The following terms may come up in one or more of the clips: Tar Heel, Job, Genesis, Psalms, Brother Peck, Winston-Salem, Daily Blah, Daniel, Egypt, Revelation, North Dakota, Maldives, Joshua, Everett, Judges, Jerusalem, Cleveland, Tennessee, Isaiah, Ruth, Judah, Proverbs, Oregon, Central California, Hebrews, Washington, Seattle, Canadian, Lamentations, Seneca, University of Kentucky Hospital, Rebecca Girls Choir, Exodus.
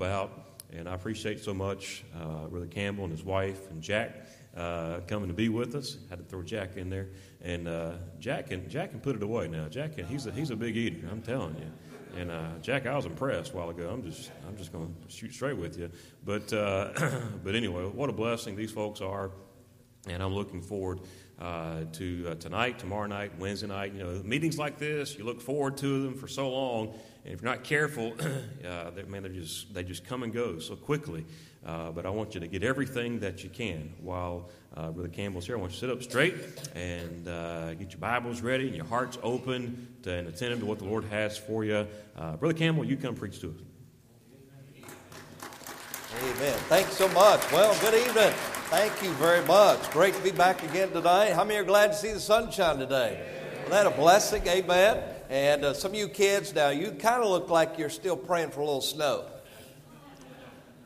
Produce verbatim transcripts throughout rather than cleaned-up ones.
about. And I appreciate so much uh, Brother Campbell and his wife and Jack uh, coming to be with us. I had to throw Jack in there. And uh, Jack can Jack can put it away now. Jack can, he's a he's a big eater, I'm telling you. And uh, Jack, I was impressed a while ago. I'm just I'm just going to shoot straight with you. But uh, but anyway, what a blessing these folks are. And I'm looking forward uh, to uh, tonight, tomorrow night, Wednesday night. You know, meetings like this, you look forward to them for so long. And if you're not careful, uh, they, man, they just they just come and go so quickly. Uh, but I want you to get everything that you can while uh, Brother Campbell's here. I want you to sit up straight and uh, get your Bibles ready and your hearts open to, and attentive to what the Lord has for you. Uh, Brother Campbell, you come preach to us. Amen. Thanks so much. Well, good evening. Thank you very much. Great to be back again tonight. How many are glad to see the sunshine today? Isn't that a blessing? Amen. And uh, some of you kids now, you kind of look like you're still praying for a little snow.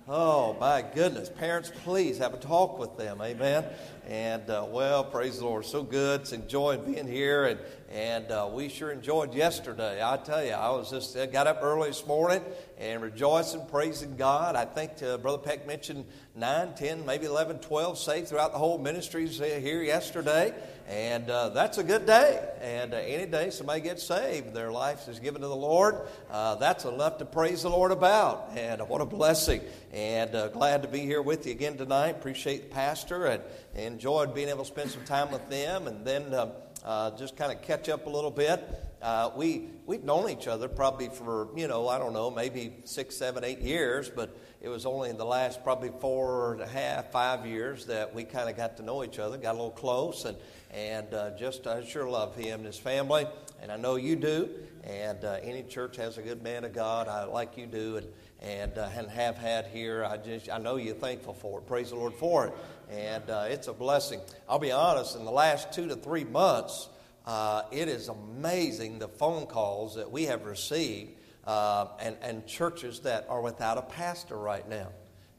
Oh, my goodness. Parents, please have a talk with them. Amen. And, uh, well, praise the Lord. So good. It's enjoying being here. And, and uh, we sure enjoyed yesterday. I tell you, I was just uh, got up early this morning and rejoicing, praising God. I think uh, Brother Peck mentioned nine, ten, maybe eleven, twelve saved throughout the whole ministries here yesterday. And uh, that's a good day. And uh, any day somebody gets saved, their life is given to the Lord. Uh, that's enough to praise the Lord about. And what a blessing. And uh, glad to be here with you again tonight. Appreciate the pastor and, and enjoyed being able to spend some time with them. And then uh, uh, just kind of catch up a little bit. Uh, we, we've known each other probably for, you know, I don't know, maybe six, seven, eight years, but it was only in the last probably four and a half, five years that we kind of got to know each other, got a little close, and, and uh, just I sure love him and his family, and I know you do, and uh, any church has a good man of God I, like you do, and and, uh, and have had here. I just I know you're thankful for it. Praise the Lord for it, and uh, it's a blessing. I'll be honest, in the last two to three months, Uh, it is amazing the phone calls that we have received uh, and, and churches that are without a pastor right now.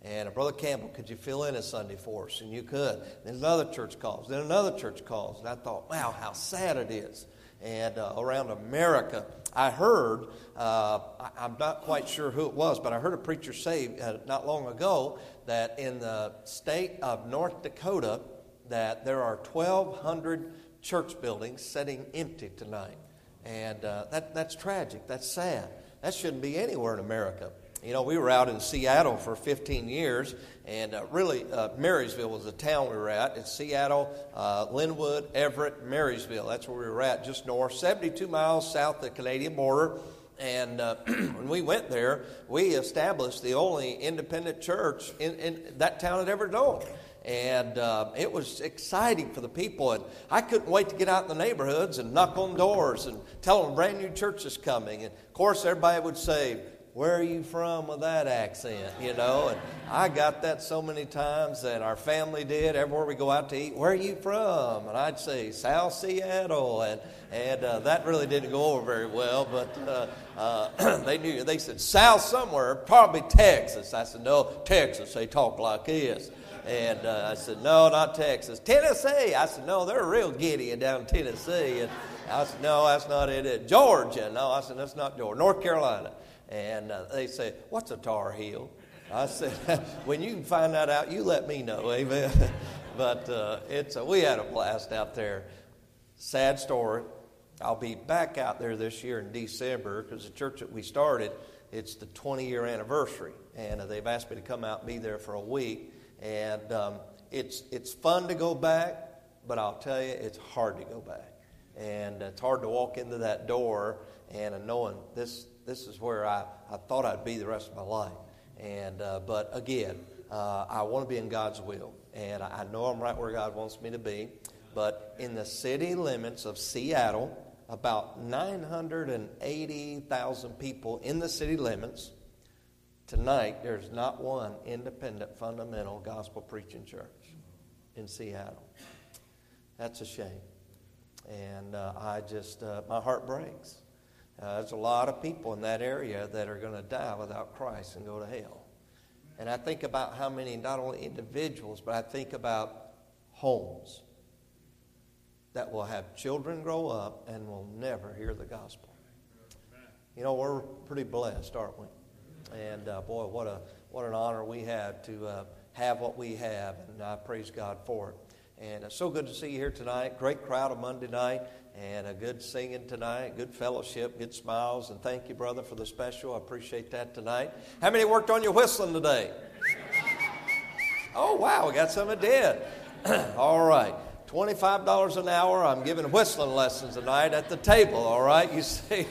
And uh, Brother Campbell, could you fill in a Sunday for us? And you could. Then another church calls. Then another church calls. And I thought, wow, how sad it is. And uh, around America, I heard, uh, I, I'm not quite sure who it was, but I heard a preacher say uh, not long ago that in the state of North Dakota that there are twelve hundred church buildings sitting empty tonight, and uh, that that's tragic. That's sad. That shouldn't be anywhere in America. You know, we were out in Seattle for fifteen years, and uh, really, uh, Marysville was the town we were at. It's Seattle, uh, Lynnwood, Everett, Marysville. That's where we were at, just north, seventy-two miles south of the Canadian border. And uh, when we went there, we established the only independent church in, in that town had ever known. And uh, it was exciting for the people. And I couldn't wait to get out in the neighborhoods and knock on doors and tell them a brand new church is coming. And, of course, everybody would say, where are you from with that accent, you know? And I got that so many times, and our family did. Everywhere we go out to eat, where are you from? And I'd say, South Seattle. And and uh, that really didn't go over very well, but uh, uh, they knew. They said, South somewhere, probably Texas. I said, no, Texas, they talk like this. And uh, I said, no, not Texas. Tennessee. I said, no, they're real giddy down in Tennessee. And I said, no, that's not it. Georgia. No, I said, that's not Georgia. North Carolina. And uh, they said, what's a Tar Heel? I said, when you can find that out, you let me know. Amen. But uh, it's a, we had a blast out there. Sad story. I'll be back out there this year in December because the church that we started, it's the twenty-year anniversary. And uh, they've asked me to come out and be there for a week. And um, it's it's fun to go back, but I'll tell you, it's hard to go back. And it's hard to walk into that door and knowing this this is where I, I thought I'd be the rest of my life. And uh, But again, uh, I want to be in God's will. And I, I know I'm right where God wants me to be. But in the city limits of Seattle, about nine hundred eighty thousand people in the city limits. Tonight, there's not one independent, fundamental gospel preaching church in Seattle. That's a shame. And uh, I just, uh, my heart breaks. Uh, there's a lot of people in that area that are going to die without Christ and go to hell. And I think about how many, not only individuals, but I think about homes that will have children grow up and will never hear the gospel. You know, we're pretty blessed, aren't we? And uh, boy, what a what an honor we had to uh, have what we have, and I praise God for it. And it's so good to see you here tonight. Great crowd on Monday night, and a good singing tonight, good fellowship, good smiles, and thank you, brother, for the special. I appreciate that tonight. How many worked on your whistling today? Oh, wow, we got some that did. All right, twenty-five dollars an hour. I'm giving whistling lessons tonight at the table, all right? You see?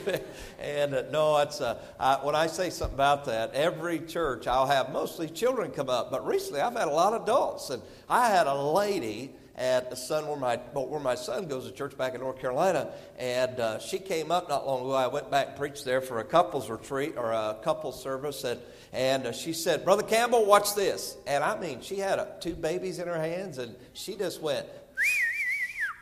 And uh, no, it's, uh, I, when I say something about that, every church I'll have mostly children come up, but recently I've had a lot of adults, and I had a lady at the son where my where my son goes to church back in North Carolina, and uh, she came up not long ago. I went back and preached there for a couples retreat or a couples service, and and uh, she said, "Brother Campbell, watch this." And I mean, she had uh, two babies in her hands, and she just went.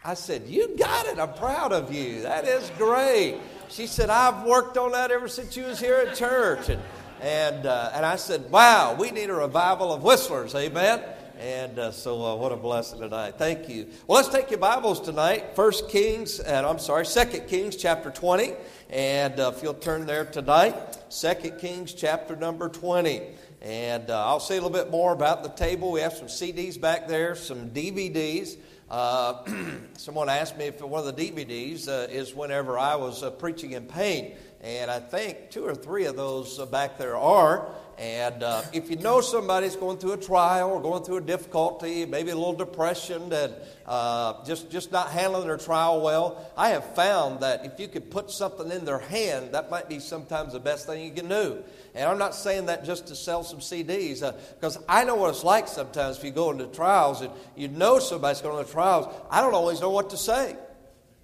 I said, "You got it. I'm proud of you. That is great." She said, "I've worked on that ever since you was here at church," and and uh, and I said, "Wow, we need a revival of whistlers." Amen. And uh, so uh, what a blessing tonight. Thank you. Well, let's take your Bibles tonight. First Kings, and I'm sorry, Second Kings chapter twenty. And uh, if you'll turn there tonight, Second Kings chapter number twenty. And uh, I'll say a little bit more about the table. We have some C Ds back there, some D V Ds. Uh, someone asked me if one of the D V Ds uh, is whenever I was uh, preaching in pain. And I think two or three of those uh, back there are. And uh, if you know somebody's going through a trial or going through a difficulty, maybe a little depression, and uh, just, just not handling their trial well, I have found that if you could put something in their hand, that might be sometimes the best thing you can do. And I'm not saying that just to sell some C Ds, because uh, I know what it's like sometimes if you go into trials and you know somebody's going into trials. I don't always know what to say.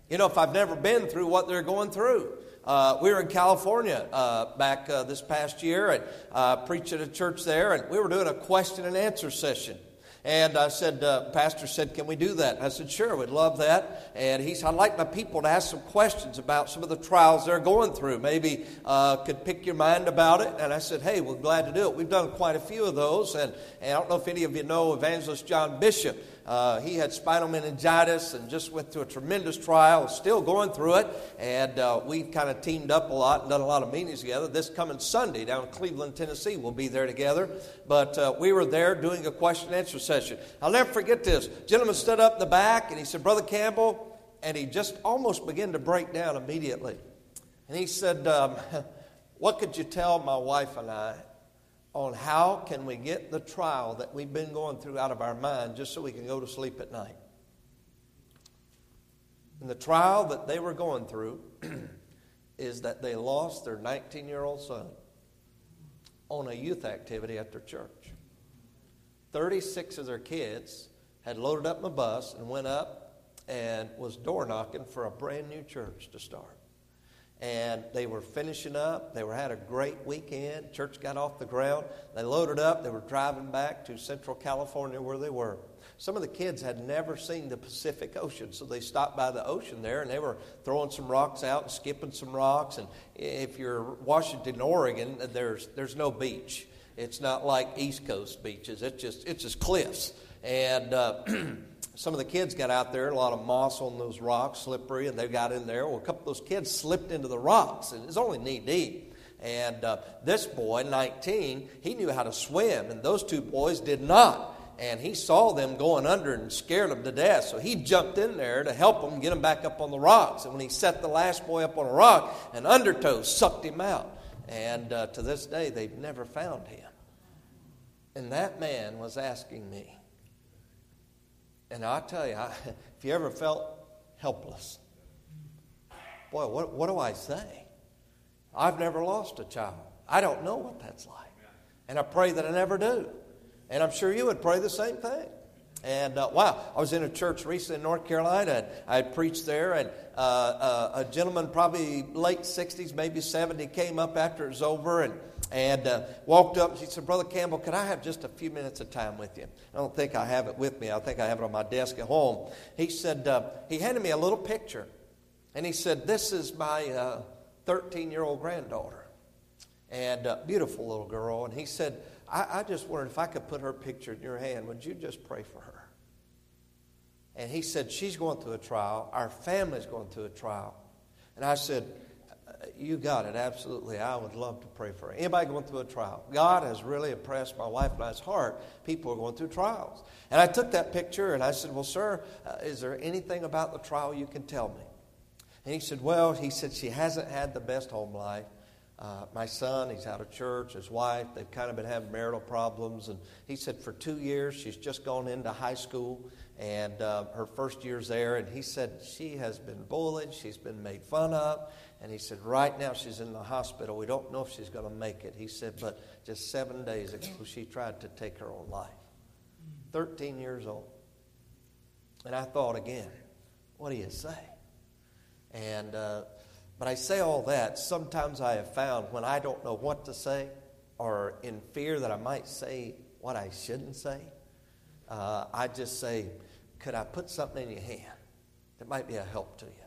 You know, if I've never been through what they're going through. Uh, we were in California uh, back uh, this past year and uh, preached at a church there, and we were doing a question and answer session. And I said, uh, Pastor said, "Can we do that?" And I said, "Sure, we'd love that." And he said, "I'd like my people to ask some questions about some of the trials they're going through. Maybe uh, could pick your mind about it." And I said, "Hey, we're glad to do it." We've done quite a few of those, and, and I don't know if any of you know Evangelist John Bishop. Uh, he had spinal meningitis and just went through a tremendous trial, still going through it. And uh, we've kind of teamed up a lot and done a lot of meetings together. This coming Sunday down in Cleveland, Tennessee, we'll be there together. But uh, we were there doing a question and answer session. I'll never forget this. Gentleman stood up in the back and he said, "Brother Campbell," and he just almost began to break down immediately. And he said, um, "What could you tell my wife and I on how can we get the trial that we've been going through out of our mind just so we can go to sleep at night?" And the trial that they were going through is that they lost their nineteen-year-old son on a youth activity at their church. thirty-six of their kids had loaded up in a bus and went up and was door knocking for a brand new church to start. And they were finishing up. They were had a great weekend. Church got off the ground. They loaded up. They were driving back to Central California where they were. Some of the kids had never seen the Pacific Ocean, so they stopped by the ocean there, and they were throwing some rocks out and skipping some rocks. And if you're Washington, Oregon, there's there's no beach. It's not like East Coast beaches. It's just it's just cliffs. And uh, some of the kids got out there, a lot of moss on those rocks, slippery, and they got in there. Well, a couple of those kids slipped into the rocks, and it was only knee-deep. And uh, this boy, nineteen, he knew how to swim, and those two boys did not. And he saw them going under and scared them to death. So he jumped in there to help them get them back up on the rocks. And when he set the last boy up on a rock, an undertow sucked him out. And uh, to this day, they've never found him. And that man was asking me, and I tell you, I, if you ever felt helpless, boy, what, what do I say? I've never lost a child. I don't know what that's like. And I pray that I never do. And I'm sure you would pray the same thing. And uh, wow, I was in a church recently in North Carolina, and I preached there, and uh, uh, a gentleman probably late sixties, maybe seventy, came up after it was over, and And uh, walked up and she said, "Brother Campbell, could I have just a few minutes of time with you?" I don't think I have it with me. I think I have it on my desk at home. He said, uh, he handed me a little picture. And he said, "This is my uh, thirteen-year-old granddaughter." And uh, beautiful little girl. And he said, I, I just wondered if I could put her picture in your hand. Would you just pray for her?" And he said, "She's going through a trial. Our family's going through a trial." And I said, you got it, absolutely. I would love to pray for anybody going through a trial. God has really oppressed my wife and I's heart. People are going through trials. And I took that picture and I said, well, sir, uh, is there anything about the trial you can tell me? And he said, well, he said, she hasn't had the best home life. Uh, my son, he's out of church, his wife, they've kind of been having marital problems. And he said for two years, she's just gone into high school and uh, her first year's there. And he said she has been bullied, she's been made fun of. And he said right now she's in the hospital. We don't know if she's going to make it. He said, but just seven days ago, she tried to take her own life. thirteen years old. And I thought again, what do you say? And uh But I say all that, sometimes I have found when I don't know what to say or in fear that I might say what I shouldn't say, uh, I just say, could I put something in your hand that might be a help to you?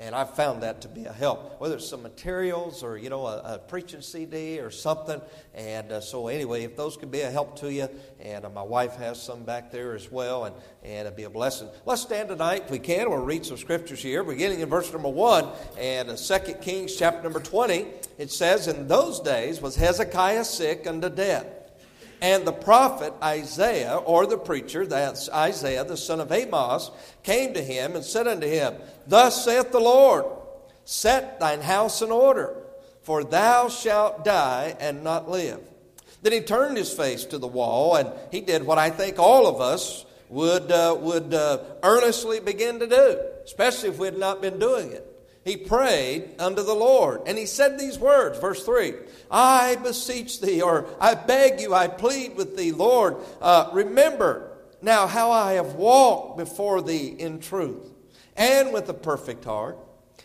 And I've found that to be a help, whether it's some materials or, you know, a, a preaching C D or something. And uh, so anyway, if those could be a help to you, and uh, my wife has some back there as well, and, and it'd be a blessing. Let's stand tonight if we can. We'll read some scriptures here, beginning in verse number one and uh, Second Kings chapter number twenty. It says, in those days was Hezekiah sick unto death. And the prophet Isaiah, or the preacher, that's Isaiah, the son of Amos, came to him and said unto him, thus saith the Lord, set thine house in order, for thou shalt die and not live. Then he turned his face to the wall, and he did what I think all of us would, uh, would uh, earnestly begin to do, especially if we had not been doing it. He prayed unto the Lord, and he said these words, verse three, I beseech thee, or I beg you, I plead with thee, Lord, uh, remember now how I have walked before thee in truth, and with a perfect heart,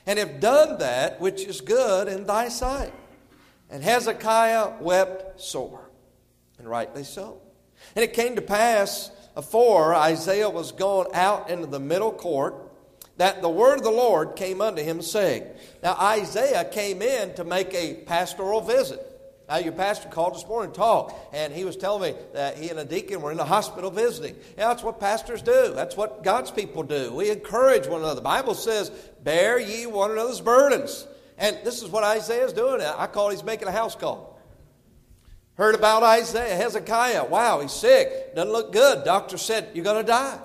and have done that which is good in thy sight. And Hezekiah wept sore, and rightly so. And it came to pass, afore Isaiah was gone out into the middle court, that the word of the Lord came unto him, saying. Now Isaiah came in to make a pastoral visit. Now your pastor called this morning to talk, and he was telling me that he and a deacon were in the hospital visiting. Now that's what pastors do. That's what God's people do. We encourage one another. The Bible says, bear ye one another's burdens. And this is what Isaiah's doing. I call it, he's making a house call. Heard about Isaiah, Hezekiah. Wow, he's sick. Doesn't look good. Doctor said, you're going to die.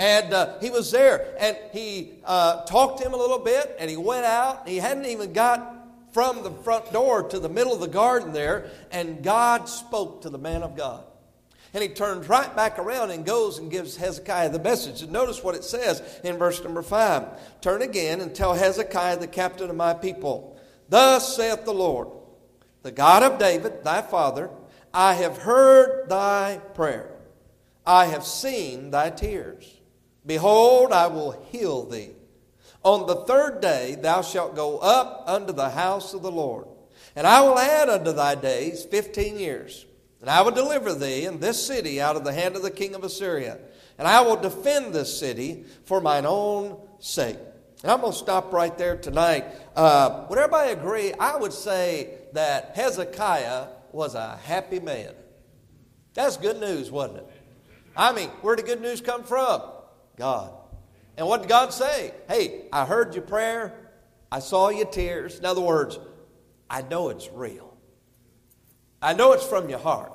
And uh, he was there, and he uh, talked to him a little bit, and he went out. He hadn't even got from the front door to the middle of the garden there, and God spoke to the man of God. And he turns right back around and goes and gives Hezekiah the message. And notice what it says in verse number five. Turn again and tell Hezekiah, the captain of my people, thus saith the Lord, the God of David, thy father, I have heard thy prayer. I have seen thy tears. Behold, I will heal thee. On the third day thou shalt go up unto the house of the Lord. And I will add unto thy days fifteen years. And I will deliver thee and this city out of the hand of the king of Assyria. And I will defend this city for mine own sake. And I'm going to stop right there tonight. Uh, would everybody agree? I would say that Hezekiah was a happy man. That's good news, wasn't it? I mean, where did the good news come from? God. And what did God say? Hey, I heard your prayer. I saw your tears. In other words, I know it's real. I know it's from your heart.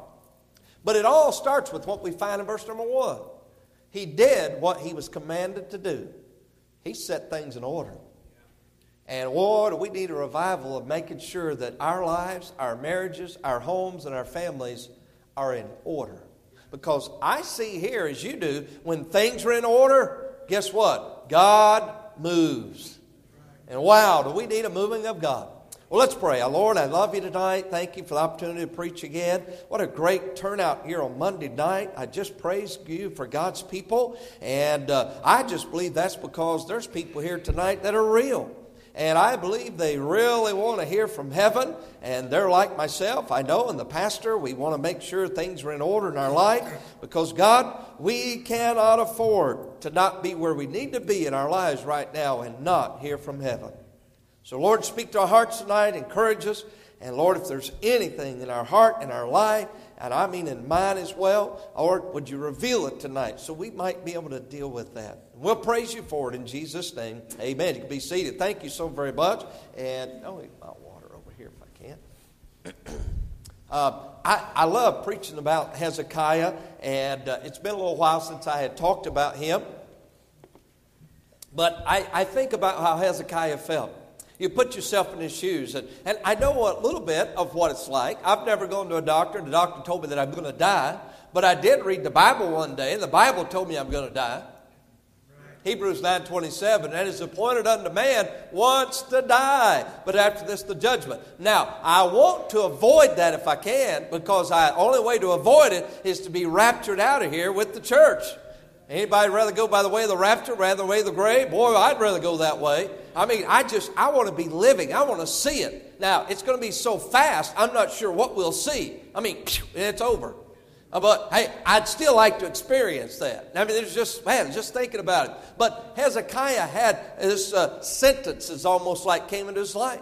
But it all starts with what we find in verse number one. He did what he was commanded to do. He set things in order. And Lord, we need a revival of making sure that our lives, our marriages, our homes, and our families are in order. Because I see here, as you do, when things are in order, guess what? God moves. And wow, do we need a moving of God. Well, let's pray. Our Lord, I love you tonight. Thank you for the opportunity to preach again. What a great turnout here on Monday night. I just praise you for God's people. And uh, I just believe that's because there's people here tonight that are real. And I believe they really want to hear from heaven. And they're like myself, I know, and the pastor. We want to make sure things are in order in our life. Because, God, we cannot afford to not be where we need to be in our lives right now and not hear from heaven. So, Lord, speak to our hearts tonight. Encourage us. And, Lord, if there's anything in our heart, in our life, and I mean in mine as well. Lord, would you reveal it tonight so we might be able to deal with that? We'll praise you for it in Jesus' name. Amen. You can be seated. Thank you so very much. And I'll eat my water over here if I can. Uh, I, I love preaching about Hezekiah, and uh, it's been a little while since I had talked about him. But I, I think about how Hezekiah felt. You put yourself in his shoes, and, and I know a little bit of what it's like. I've never gone to a doctor, and the doctor told me that I'm going to die. But I did read the Bible one day, and the Bible told me I'm going to die. Hebrews nine twenty-seven, and it's appointed unto man once to die, but after this the judgment. Now, I want to avoid that if I can, because the only way to avoid it is to be raptured out of here with the church. Anybody rather go by the way of the rapture, rather the way of the grave? Boy, I'd rather go that way. I mean, I just, I want to be living. I want to see it. Now, it's going to be so fast, I'm not sure what we'll see. I mean, it's over. But, hey, I'd still like to experience that. I mean, there's just, man, just thinking about it. But Hezekiah had this uh, sentences almost like came into his life.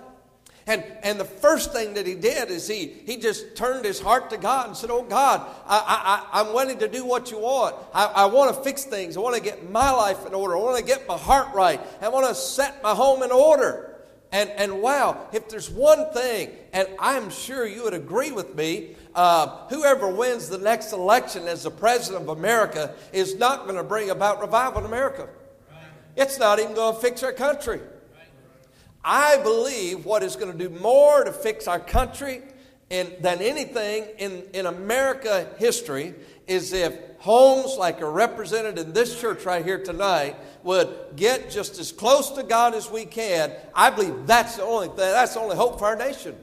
And and the first thing that he did is he, he just turned his heart to God and said, oh, God, I, I, I'm willing to do what you want. I, I want to fix things. I want to get my life in order. I want to get my heart right. I want to set my home in order. And and wow, if there's one thing, and I'm sure you would agree with me, uh, whoever wins the next election as the president of America is not going to bring about revival in America. Right. It's not even going to fix our country. Right. I believe what is going to do more to fix our country and, than anything in, in America history is if homes like are represented in this church right here tonight would get just as close to God as we can. I believe that's the only thing, that's the only hope for our nation.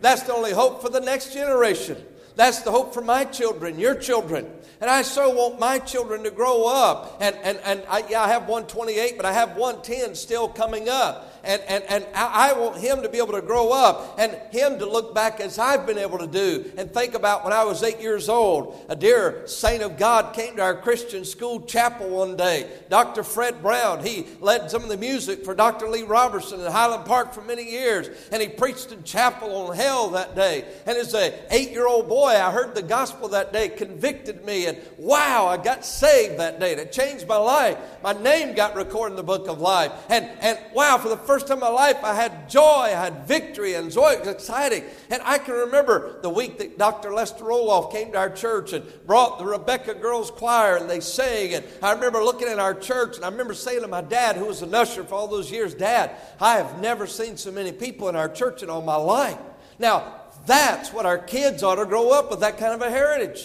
That's the only hope for the next generation. That's the hope for my children, your children. And I so want my children to grow up. And and, and I, yeah, I have one twenty-eight, but I have one ten still coming up. And, and, and I want him to be able to grow up and him to look back as I've been able to do and think about when I was eight years old. A dear saint of God came to our Christian school chapel one day. Doctor Fred Brown, he led some of the music for Doctor Lee Robertson in Highland Park for many years. And he preached in chapel on hell that day. And as an eight-year-old boy, I heard the gospel that day, convicted me. And wow, I got saved that day. It changed my life. My name got recorded in the book of life. And, and wow, for the first First time in my life, I had joy, I had victory, and joy was exciting. And I can remember the week that Doctor Lester Roloff came to our church and brought the Rebecca Girls Choir, and they sang. And I remember looking at our church, and I remember saying to my dad, who was an usher for all those years, Dad, I have never seen so many people in our church in all my life. Now, that's what our kids ought to grow up with, that kind of a heritage.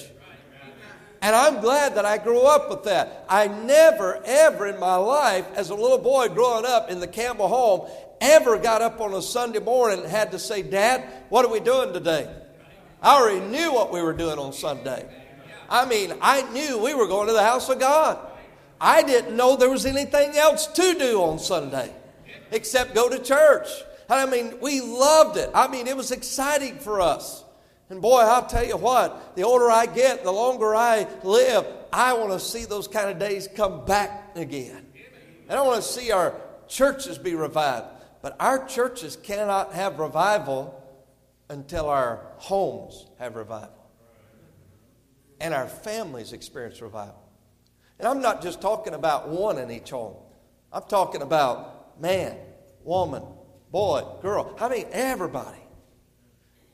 And I'm glad that I grew up with that. I never, ever in my life, as a little boy growing up in the Campbell home, ever got up on a Sunday morning and had to say, Dad, what are we doing today? I already knew what we were doing on Sunday. I mean, I knew we were going to the house of God. I didn't know there was anything else to do on Sunday except go to church. I mean, we loved it. I mean, it was exciting for us. And boy, I'll tell you what, the older I get, the longer I live, I want to see those kind of days come back again. And I want to see our churches be revived. But our churches cannot have revival until our homes have revival. And our families experience revival. And I'm not just talking about one in each home. I'm talking about man, woman, boy, girl. I mean, everybody.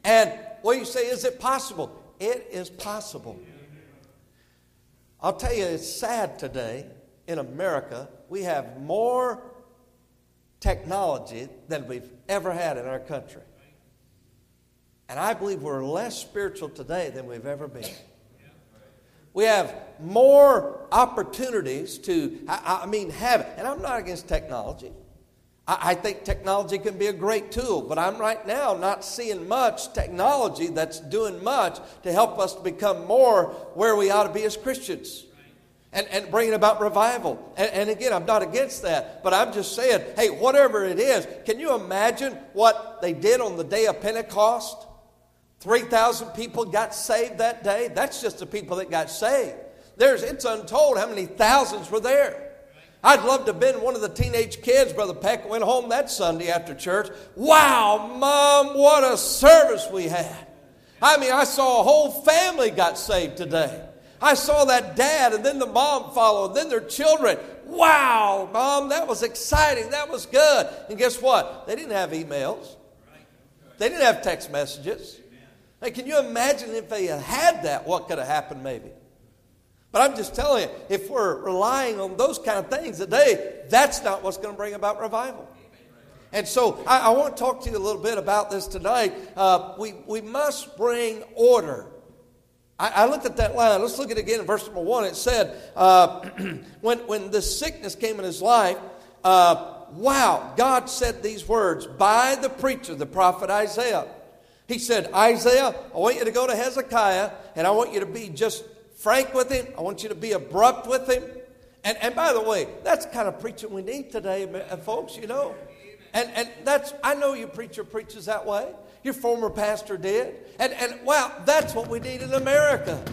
And well, you say, is it possible? It is possible. I'll tell you, it's sad today in America, we have more technology than we've ever had in our country. And I believe we're less spiritual today than we've ever been. We have more opportunities to, I, I mean, have it. And I'm not against technology. I think technology can be a great tool, but I'm right now not seeing much technology that's doing much to help us become more where we ought to be as Christians and, and bringing about revival. And, and again, I'm not against that, but I'm just saying, hey, whatever it is, can you imagine what they did on the day of Pentecost? three thousand people got saved that day. That's just the people that got saved. There's, it's untold how many thousands were there. I'd love to have been one of the teenage kids, Brother Peck, went home that Sunday after church. Wow, Mom, what a service we had. I mean, I saw a whole family got saved today. I saw that dad and then the mom followed, and then their children. Wow, Mom, that was exciting. That was good. And guess what? They didn't have emails. They didn't have text messages. Hey, can you imagine if they had had that, what could have happened maybe? But I'm just telling you, if we're relying on those kind of things today, that's not what's going to bring about revival. And so I, I want to talk to you a little bit about this tonight. Uh, we, we must bring order. I, I looked at that line. Let's look at it again in verse number one. It said, uh, when, when this sickness came in his life, uh, wow, God said these words by the preacher, the prophet Isaiah. He said, Isaiah, I want you to go to Hezekiah, and I want you to be just frank with him. I want you to be abrupt with him. And, and by the way, that's the kind of preaching we need today, folks, you know. And, and that's, I know your preacher preaches that way. Your former pastor did. And, and wow, that's what we need in America.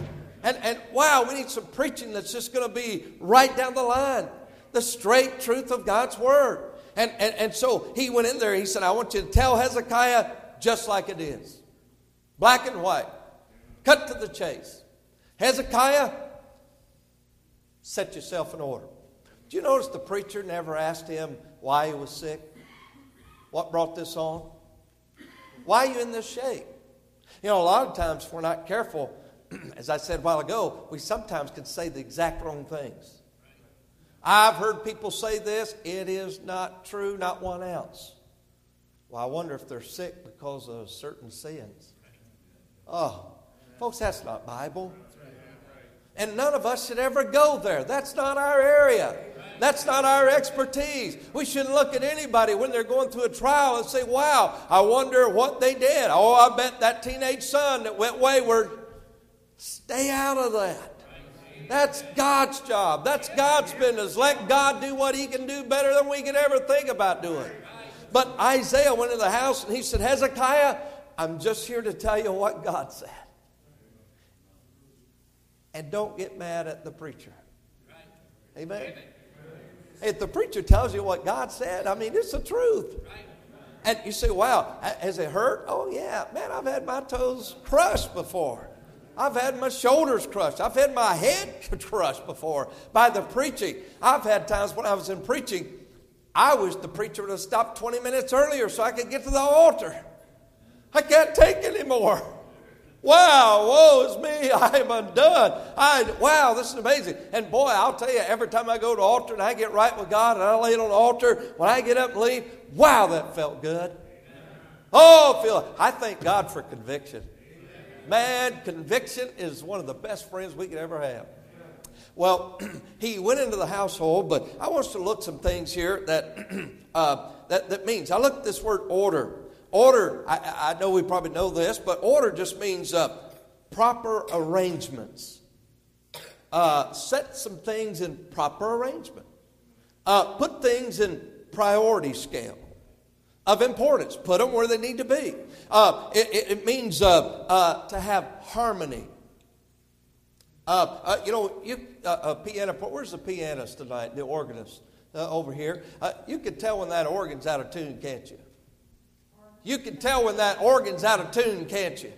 And, and wow, we need some preaching that's just going to be right down the line. The straight truth of God's word. And, and, and so he went in there. He said, I want you to tell Hezekiah just like it is. Black and white. Cut to the chase. Hezekiah, set yourself in order. Do you notice the preacher never asked him why he was sick? What brought this on? Why are you in this shape? You know, a lot of times if we're not careful, as I said a while ago, we sometimes can say the exact wrong things. I've heard people say this. It is not true, not one ounce. Well, I wonder if they're sick because of certain sins. Oh, folks, that's not Bible. And none of us should ever go there. That's not our area. That's not our expertise. We shouldn't look at anybody when they're going through a trial and say, wow, I wonder what they did. Oh, I bet that teenage son that went wayward. Stay out of that. That's God's job. That's God's business. Let God do what he can do better than we can ever think about doing. But Isaiah went into the house and he said, Hezekiah, I'm just here to tell you what God said. And don't get mad at the preacher. Amen. Amen. If the preacher tells you what God said, I mean, it's the truth. And you say, wow, has it hurt? Oh, yeah. Man, I've had my toes crushed before. I've had my shoulders crushed. I've had my head crushed before by the preaching. I've had times when I was in preaching, I wish the preacher would have stopped twenty minutes earlier so I could get to the altar. I can't take anymore. Wow, woe is me, I am undone. I, wow, this is amazing. And boy, I'll tell you, every time I go to altar and I get right with God and I lay it on the altar, when I get up and leave, wow, that felt good. Oh, feel, I thank God for conviction. Man, conviction is one of the best friends we could ever have. Well, he went into the household, but I want us to look some things here that, uh, that, that means. I look at this word order. Order, I, I know we probably know this, but order just means uh, proper arrangements. Uh, set some things in proper arrangement. Uh, put things in priority scale of importance. Put them where they need to be. Uh, it, it, it means uh, uh, to have harmony. Uh, uh, you know, you, uh, a piano, where's the pianist tonight, the organist uh, over here? Uh, you can tell when that organ's out of tune, can't you? You can tell when that organ's out of tune, can't you?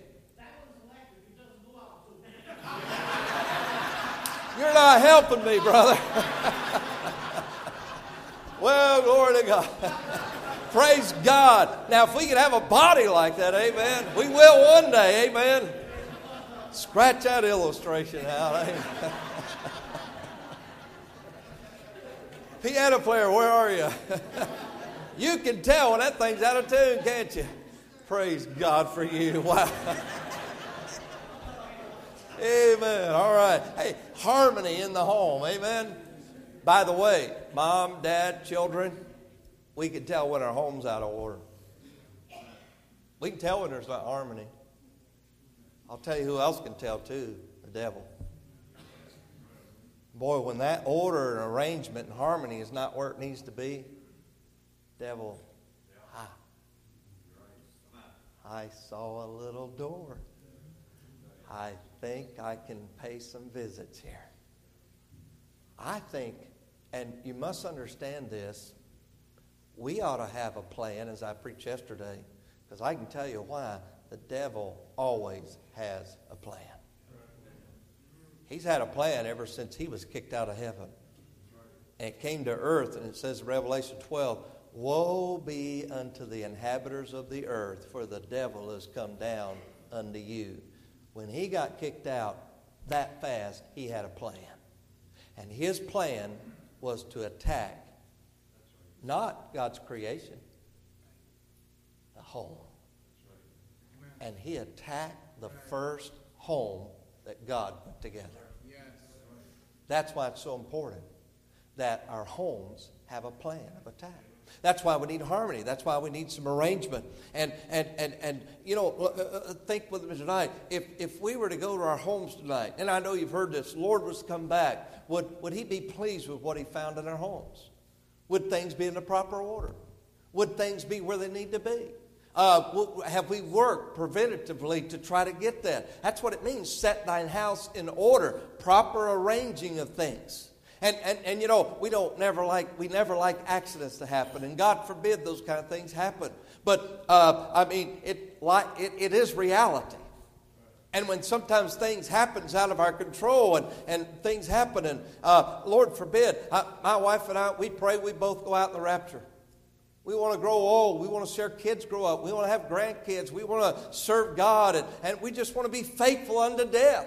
You're not helping me, brother. Well, glory to God. Praise God. Now, if we could have a body like that, amen, we will one day, amen. Scratch that illustration out. Piano player, where are you? You can tell when that thing's out of tune, can't you? Praise God for you. Wow. Amen. All right. Hey, harmony in the home. Amen. By the way, mom, dad, children, we can tell when our home's out of order. We can tell when there's not harmony. I'll tell you who else can tell too, the devil. Boy, when that order and arrangement and harmony is not where it needs to be, devil, ah, I saw a little door. I think I can pay some visits here. I think, and you must understand this, we ought to have a plan, as I preached yesterday, because I can tell you why the devil always has a plan. He's had a plan ever since he was kicked out of heaven. And it came to earth, and it says in Revelation twelve, woe be unto the inhabitants of the earth, for the devil has come down unto you. When he got kicked out that fast, he had a plan. And his plan was to attack not God's creation, the home. And he attacked the first home that God put together. That's why it's so important that our homes have a plan of attack. That's why we need harmony. That's why we need some arrangement. And, and, and, and you know, think with me tonight. If if we were to go to our homes tonight, and I know you've heard this, Lord was to come back, would, would he be pleased with what he found in our homes? Would things be in the proper order? Would things be where they need to be? Uh, have we worked preventatively to try to get that? That's what it means, set thine house in order, proper arranging of things. And, and and you know, we don't never like we never like accidents to happen, and God forbid those kind of things happen. But uh, I mean, it like it, it is reality. And when sometimes things happens out of our control, and, and things happen, and uh, Lord forbid, I, my wife and I, we pray we both go out in the rapture. We want to grow old. We want to see our kids grow up. We want to have grandkids. We want to serve God, and, and we just want to be faithful unto death.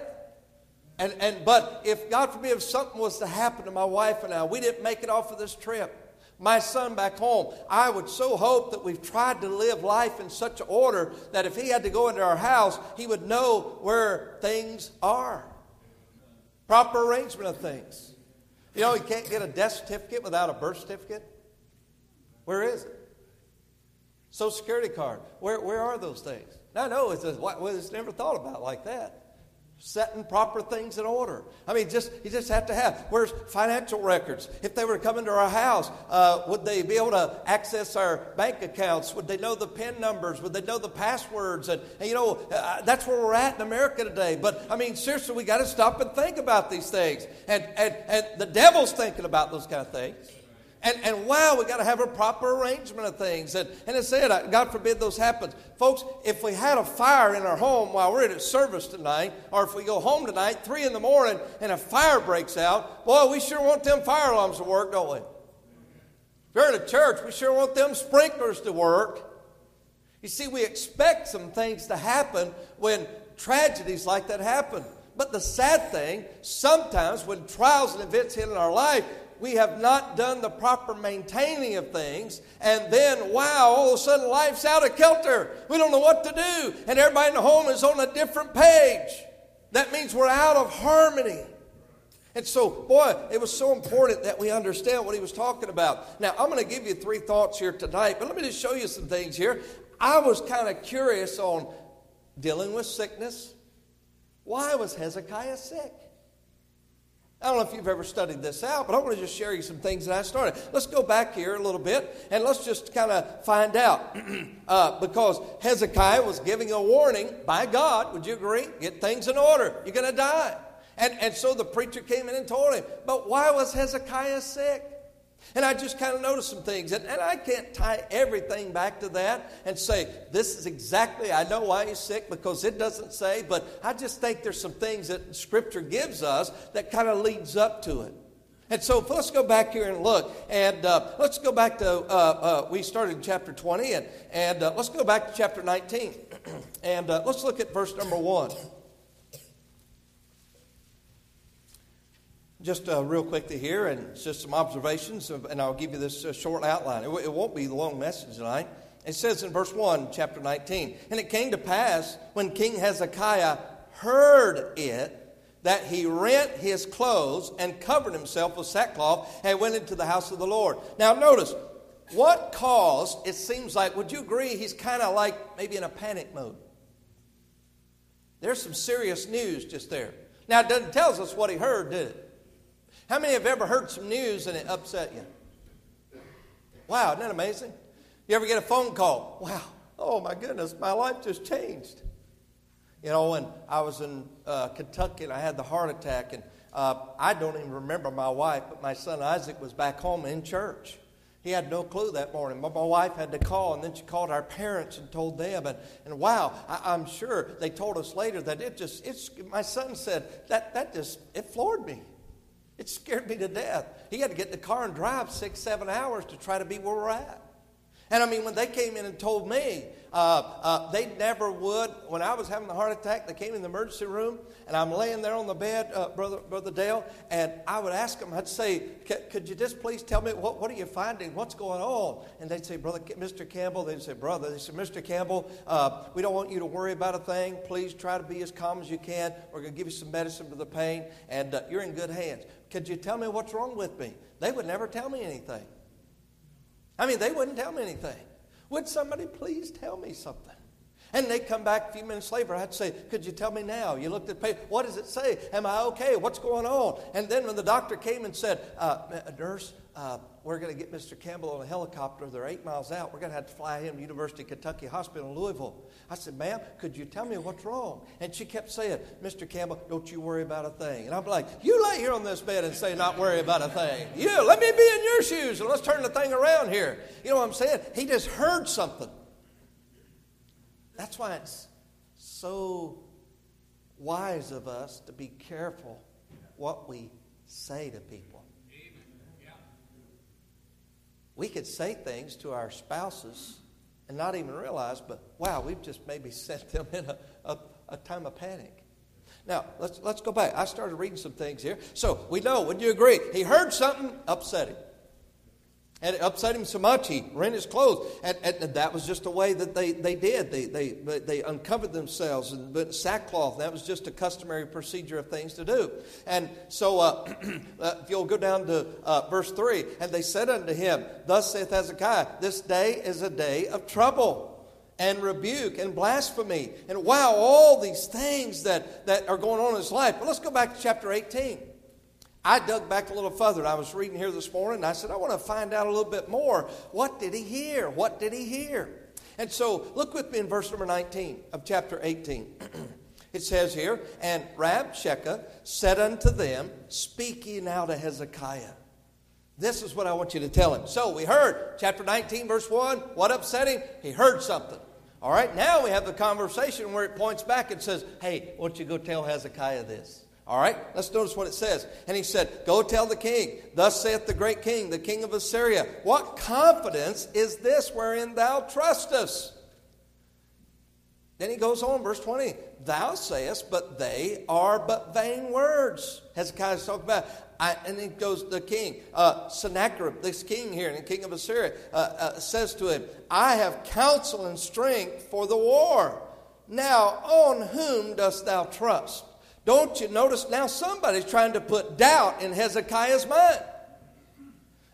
And and but if, God forbid, if something was to happen to my wife and I, we didn't make it off of this trip, my son back home, I would so hope that we've tried to live life in such order that if he had to go into our house, he would know where things are. Proper arrangement of things. You know, you can't get a death certificate without a birth certificate. Where is it? Social Security card. Where where are those things? Now, no, it's, a, it's never thought about like that. Setting proper things in order. I mean, just you just have to have. Where's financial records? If they were to come into our house, uh, would they be able to access our bank accounts? Would they know the PIN numbers? Would they know the passwords? And, and you know, uh, that's where we're at in America today. But, I mean, seriously, we got to stop and think about these things. And, and, and the devil's thinking about those kind of things. And, and wow, we got to have a proper arrangement of things. And, and it said, God forbid those happen. Folks, if we had a fire in our home while we're at a service tonight, or if we go home tonight, three in the morning, and a fire breaks out, boy, we sure want them fire alarms to work, don't we? If you're in a church, we sure want them sprinklers to work. You see, we expect some things to happen when tragedies like that happen. But the sad thing, sometimes when trials and events hit in our life, we have not done the proper maintaining of things, and then, wow, all of a sudden life's out of kilter. We don't know what to do, and everybody in the home is on a different page. That means we're out of harmony. And so, boy, it was so important that we understand what he was talking about. Now, I'm going to give you three thoughts here tonight, but let me just show you some things here. I was kind of curious on dealing with sickness. Why was Hezekiah sick? I don't know if you've ever studied this out, but I want to just share you some things that I started. Let's go back here a little bit, and let's just kind of find out. uh, because Hezekiah was giving a warning by God. Would you agree? Get things in order. You're going to die. And, and so the preacher came in and told him, but why was Hezekiah sick? And I just kind of noticed some things. And, and I can't tie everything back to that and say, this is exactly, I know why he's sick, because it doesn't say. But I just think there's some things that Scripture gives us that kind of leads up to it. And so let's go back here and look. And uh, let's go back to, uh, uh, we started in chapter twenty. And, and uh, let's go back to chapter nineteen. and uh, let's look at verse number one. Just uh, real quickly here, and just some observations, of, and I'll give you this uh, short outline. It, w- it won't be a long message tonight. It says in verse one, chapter nineteen, and it came to pass when King Hezekiah heard it, that he rent his clothes and covered himself with sackcloth and went into the house of the Lord. Now notice, what caused, it seems like, would you agree, he's kind of like maybe in a panic mode. There's some serious news just there. Now it doesn't tell us what he heard, did it? How many have ever heard some news and it upset you? Wow, isn't that amazing? You ever get a phone call? Wow, oh my goodness, my life just changed. You know, and I was in uh, Kentucky and I had the heart attack, and uh, I don't even remember my wife, but my son Isaac was back home in church. He had no clue that morning. My, my wife had to call, and then she called our parents and told them. And, and wow, I, I'm sure they told us later that it just, it's, my son said, that, that just, it floored me. It scared me to death. He had to get in the car and drive six, seven hours to try to be where we're at. And I mean, when they came in and told me, uh, uh, they never would. When I was having the heart attack, they came in the emergency room, and I'm laying there on the bed, uh, Brother Brother Dale, and I would ask them, I'd say, could you just please tell me, what, what are you finding? What's going on? And they'd say, Brother, Mister Campbell, they'd say, Brother, they said, Mister Campbell, uh, we don't want you to worry about a thing. Please try to be as calm as you can. We're going to give you some medicine for the pain, and uh, you're in good hands. Could you tell me what's wrong with me? They would never tell me anything. I mean, they wouldn't tell me anything. Would somebody please tell me something? And they'd come back a few minutes later. I'd say, could you tell me now? You looked at the paper. What does it say? Am I okay? What's going on? And then when the doctor came and said, uh, nurse, uh, we're going to get Mister Campbell on a helicopter. They're eight miles out. We're going to have to fly him to University of Kentucky Hospital in Louisville. I said, ma'am, could you tell me what's wrong? And she kept saying, Mister Campbell, don't you worry about a thing. And I'm like, you lay here on this bed and say not worry about a thing. You, let me be in your shoes and let's turn the thing around here. You know what I'm saying? He just heard something. That's why it's so wise of us to be careful what we say to people. Yeah. We could say things to our spouses and not even realize, but wow, we've just maybe sent them in a, a, a time of panic. Now, let's let's go back. I started reading some things here. So we know, wouldn't you agree? He heard something, upset him. And it upset him so much he rent his clothes. And, and that was just the way that they, they did. They, they, they uncovered themselves and put sackcloth. That was just a customary procedure of things to do. And so uh, if you'll go down to uh, verse three. And they said unto him, thus saith Hezekiah, this day is a day of trouble and rebuke and blasphemy. And wow, all these things that, that are going on in his life. But let's go back to chapter eighteen. I dug back a little further, and I was reading here this morning, and I said, I want to find out a little bit more. What did he hear? What did he hear? And so look with me in verse number nineteen of chapter eighteen. It says here, and Rabshakeh said unto them, speak ye now to Hezekiah. This is what I want you to tell him. So we heard chapter nineteen, verse one, what upset him? He heard something. All right, now we have the conversation where it points back and says, hey, won't you go tell Hezekiah this? All right, let's notice what it says. And he said, go tell the king, thus saith the great king, the king of Assyria, what confidence is this wherein thou trustest? Then he goes on, verse twenty, thou sayest, but they are but vain words. Hezekiah is talking about, I, and then goes the king, uh, Sennacherib, this king here, and the king of Assyria, uh, uh, says to him, I have counsel and strength for the war. Now on whom dost thou trust? Don't you notice now somebody's trying to put doubt in Hezekiah's mind?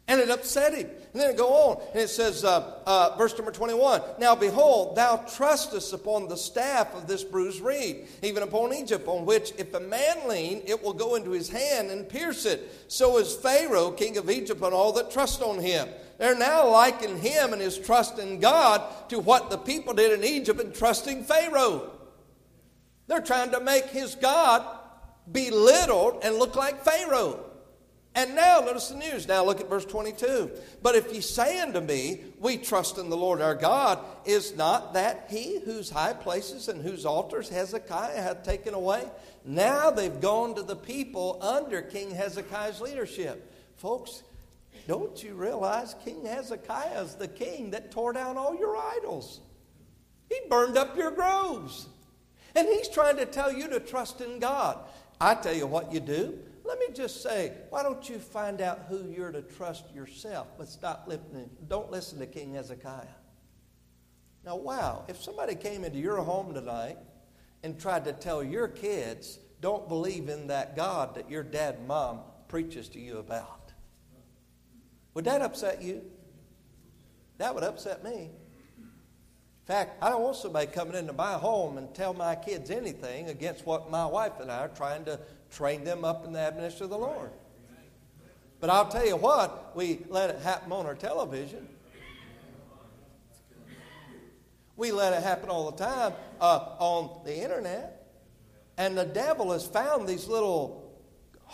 And it upset him. And then it go on. And it says, uh, uh, verse number twenty-one, now behold, thou trustest upon the staff of this bruised reed, even upon Egypt, on which if a man lean, it will go into his hand and pierce it. So is Pharaoh, king of Egypt, and all that trust on him. They're now likening him and his trust in God to what the people did in Egypt in trusting Pharaoh. They're trying to make his God belittled and look like Pharaoh. And now, notice the news. Now look at verse twenty-two. But if ye say unto me, we trust in the Lord our God, is not that he whose high places and whose altars Hezekiah hath taken away? Now they've gone to the people under King Hezekiah's leadership. Folks, don't you realize King Hezekiah is the king that tore down all your idols? He burned up your groves. And he's trying to tell you to trust in God. I tell you what you do. Let me just say, why don't you find out who you're to trust yourself, but stop listening. Don't listen to King Hezekiah. Now, wow, if somebody came into your home tonight and tried to tell your kids, don't believe in that God that your dad and mom preaches to you about, would that upset you? That would upset me. In fact, I don't want somebody coming into my home and tell my kids anything against what my wife and I are trying to train them up in the admonition of the Lord. But I'll tell you what, we let it happen on our television. We let it happen all the time uh, on the internet. And the devil has found these little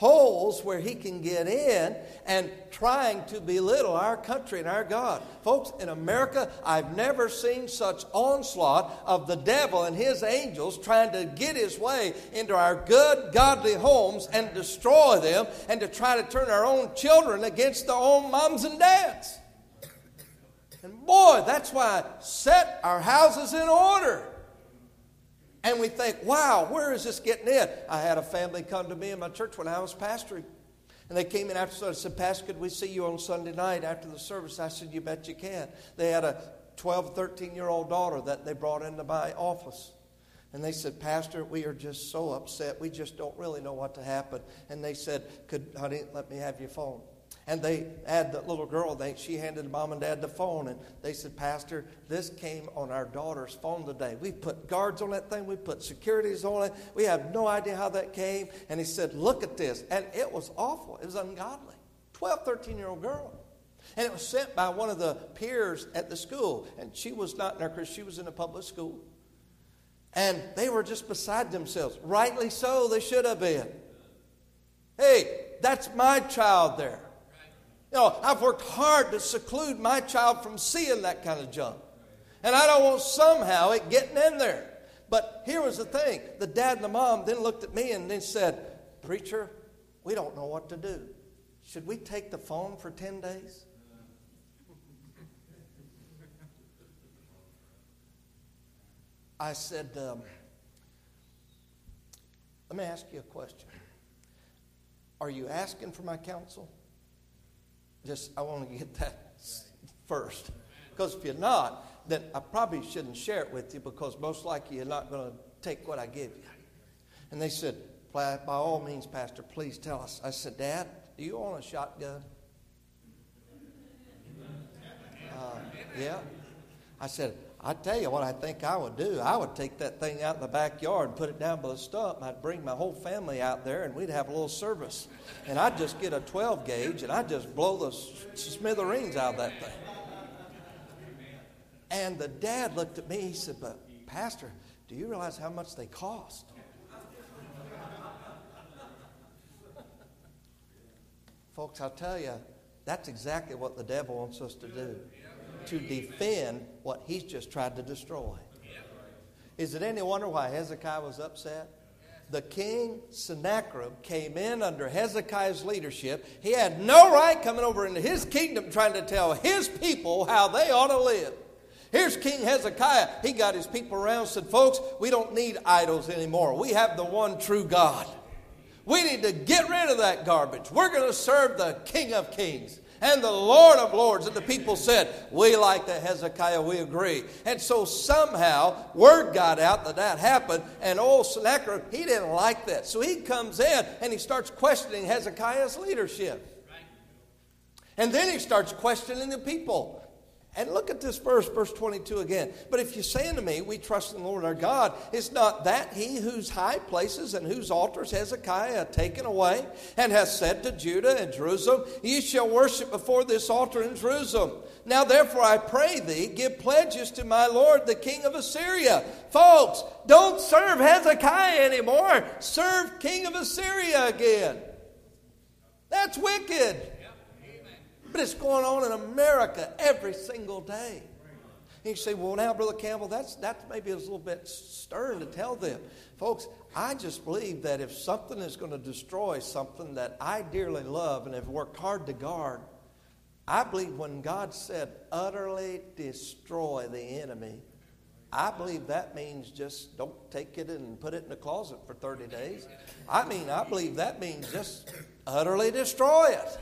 holes where he can get in and trying to belittle our country and our God. Folks, in America, I've never seen such onslaught of the devil and his angels trying to get his way into our good, godly homes and destroy them and to try to turn our own children against their own moms and dads. And boy, that's why I set our houses in order. And we think, wow, where is this getting in? I had a family come to me in my church when I was pastoring. And they came in after service and said, Pastor, could we see you on Sunday night after the service? I said, you bet you can. They had a twelve, thirteen-year-old daughter that they brought into my office. And they said, Pastor, we are just so upset. We just don't really know what to happen. And they said, could, honey, let me have your phone. And they had the little girl, they, she handed mom and dad the phone, and they said, Pastor, this came on our daughter's phone today. We put guards on that thing. We put securities on it. We have no idea how that came. And he said, look at this. And it was awful. It was ungodly. twelve, thirteen-year-old girl. And it was sent by one of the peers at the school. And she was not in her Christian. She was in a public school. And they were just beside themselves. Rightly so, they should have been. Hey, that's my child there. You know, I've worked hard to seclude my child from seeing that kind of junk. And I don't want somehow it getting in there. But here was the thing. The dad and the mom then looked at me and then said, Preacher, we don't know what to do. Should we take the phone for ten days? I said, um, let me ask you a question. Are you asking for my counsel? Just, I want to get that first. Because if you're not, then I probably shouldn't share it with you because most likely you're not going to take what I give you. And they said, by all means, Pastor, please tell us. I said, Dad, do you own a shotgun? Uh, yeah. I said, I tell you what I think I would do. I would take that thing out in the backyard and put it down by the stump. I'd bring my whole family out there, and we'd have a little service. And I'd just get a twelve-gauge, and I'd just blow the smithereens out of that thing. And the dad looked at me. He said, but, Pastor, do you realize how much they cost? Folks, I'll tell you, that's exactly what the devil wants us to do. To defend what he's just tried to destroy. Is it any wonder why Hezekiah was upset? The king Sennacherib came in under Hezekiah's leadership. He had no right coming over into his kingdom trying to tell his people how they ought to live. Here's King Hezekiah. He got his people around and said, folks, we don't need idols anymore. We have the one true God. We need to get rid of that garbage. We're going to serve the King of Kings and the Lord of Lords. And the people said, we like that, Hezekiah, we agree. And so somehow word got out that that happened. And old Sennacherib, he didn't like that. So he comes in and he starts questioning Hezekiah's leadership. Right. And then he starts questioning the people. And look at this verse, verse twenty-two again. But if you're saying to me, we trust in the Lord our God, is not that he whose high places and whose altars Hezekiah hath taken away, and hath said to Judah and Jerusalem, ye shall worship before this altar in Jerusalem. Now therefore I pray thee, give pledges to my Lord the king of Assyria. Folks, don't serve Hezekiah anymore. Serve king of Assyria again. That's wicked. But it's going on in America every single day. And you say, well, now, Brother Campbell, that's, that's maybe a little bit stern to tell them. Folks, I just believe that if something is going to destroy something that I dearly love and have worked hard to guard, I believe when God said, utterly destroy the enemy, I believe that means just don't take it and put it in the closet for thirty days. I mean, I believe that means just utterly destroy it.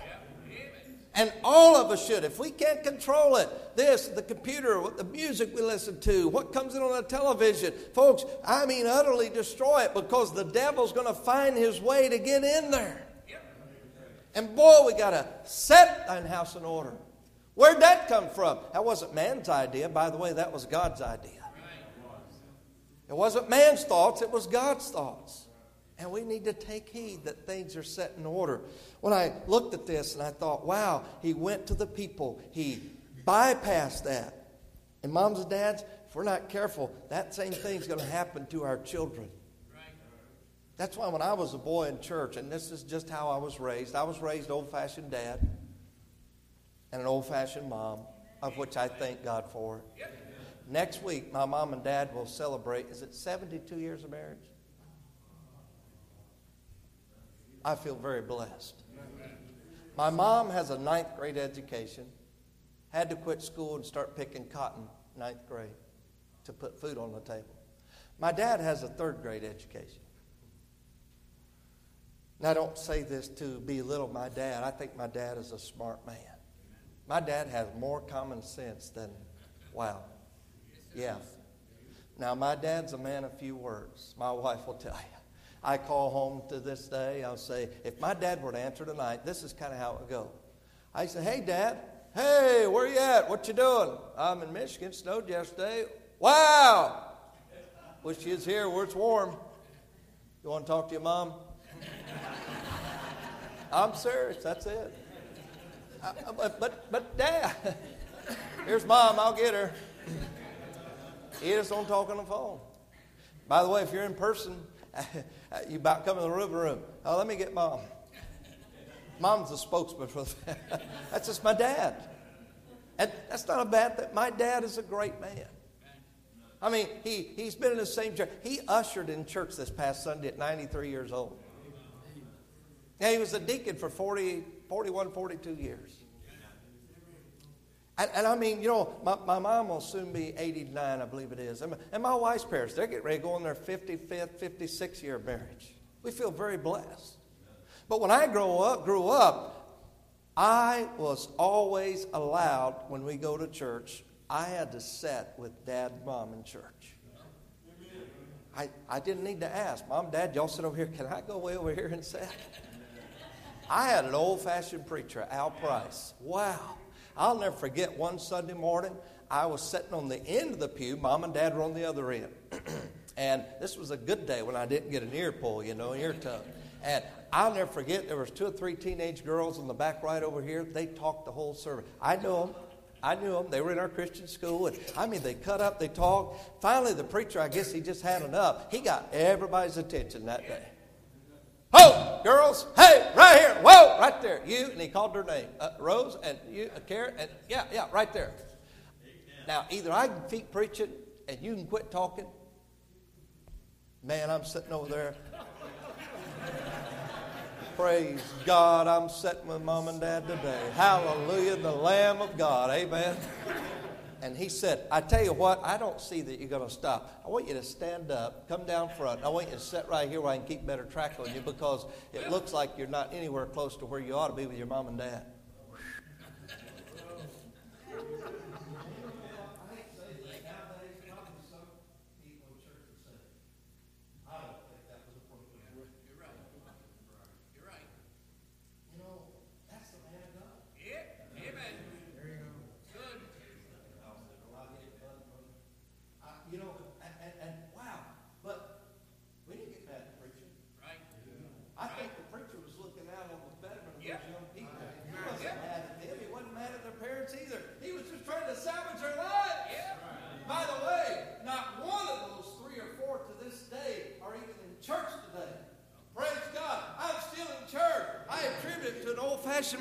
And all of us should. If we can't control it, this, the computer, the music we listen to, what comes in on the television. Folks, I mean utterly destroy it because the devil's going to find his way to get in there. And boy, we got to set thine house in order. Where'd that come from? That wasn't man's idea. By the way, that was God's idea. It wasn't man's thoughts. It was God's thoughts. And we need to take heed that things are set in order. When I looked at this and I thought, wow, he went to the people. He bypassed that. And moms and dads, if we're not careful, that same thing's going to happen to our children. That's why when I was a boy in church, and this is just how I was raised, I was raised old-fashioned dad and an old-fashioned mom, of which I thank God for. Next week, my mom and dad will celebrate, is it seventy-two years of marriage? I feel very blessed. My mom has a ninth grade education, had to quit school and start picking cotton ninth grade to put food on the table. My dad has a third grade education. Now, I don't say this to belittle my dad. I think my dad is a smart man. My dad has more common sense than, wow, yeah. Now, my dad's a man of few words. My wife will tell you. I call home to this day. I'll say, if my dad were to answer tonight, this is kind of how it would go. I say, hey, Dad. Hey, where you at? What you doing? I'm in Michigan. Snowed yesterday. Wow. Wish you was here where it's warm. You want to talk to your mom? I'm serious. That's it. I, but, but, but, Dad, here's Mom. I'll get her. He just don't talk on the phone. By the way, if you're in person, you about come in the river room. Oh, let me get Mom. Mom's the spokesman for that. That's just my dad. And that's not a bad thing. My dad is a great man. I mean, he, he's been in the same church. He ushered in church this past Sunday at ninety-three years old. Now, he was a deacon for forty, forty-one, forty-two years. And, and I mean, you know, my, my mom will soon be eighty-nine, I believe it is. And my, and my wife's parents, they're getting ready to go on their fifty-fifth, fifty-sixth year marriage. We feel very blessed. But when I grow up, grew up, I was always allowed, when we go to church, I had to sit with Dad and Mom in church. I, I didn't need to ask. Mom, Dad, y'all sit over here. Can I go way over here and sit? I had an old-fashioned preacher, Al Price. Wow. I'll never forget one Sunday morning, I was sitting on the end of the pew. Mom and Dad were on the other end. And this was a good day when I didn't get an ear pull, you know, an ear tug. And I'll never forget, there was two or three teenage girls in the back right over here. They talked the whole service. I knew them. I knew them. They were in our Christian school. And I mean, they cut up. They talked. Finally, the preacher, I guess he just had enough. He got everybody's attention that day. Ho, girls. Hey, right here. Whoa, right there. You. And he called her name. Uh, Rose and you, uh, Karen. And yeah, yeah, right there. Now, either I can keep preaching and you can quit talking. Man, I'm sitting over there. Praise God, I'm sitting with Mom and Dad today. Hallelujah, the Lamb of God, amen. And he said, I tell you what, I don't see that you're going to stop. I want you to stand up, come down front. I want you to sit right here where I can keep better track on you, because it looks like you're not anywhere close to where you ought to be with your Mom and Dad.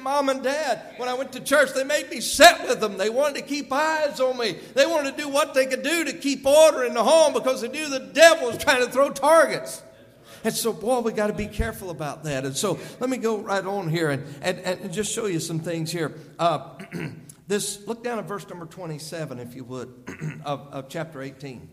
Mom and Dad, when I went to church, they made me sit with them. They wanted to keep eyes on me. They wanted to do what they could do to keep order in the home, because they knew the devil was trying to throw targets. And so, boy, we got to be careful about that. And so let me go right on here and, and, and just show you some things here. Uh, this, look down at verse number twenty-seven, if you would, of, of chapter eighteen.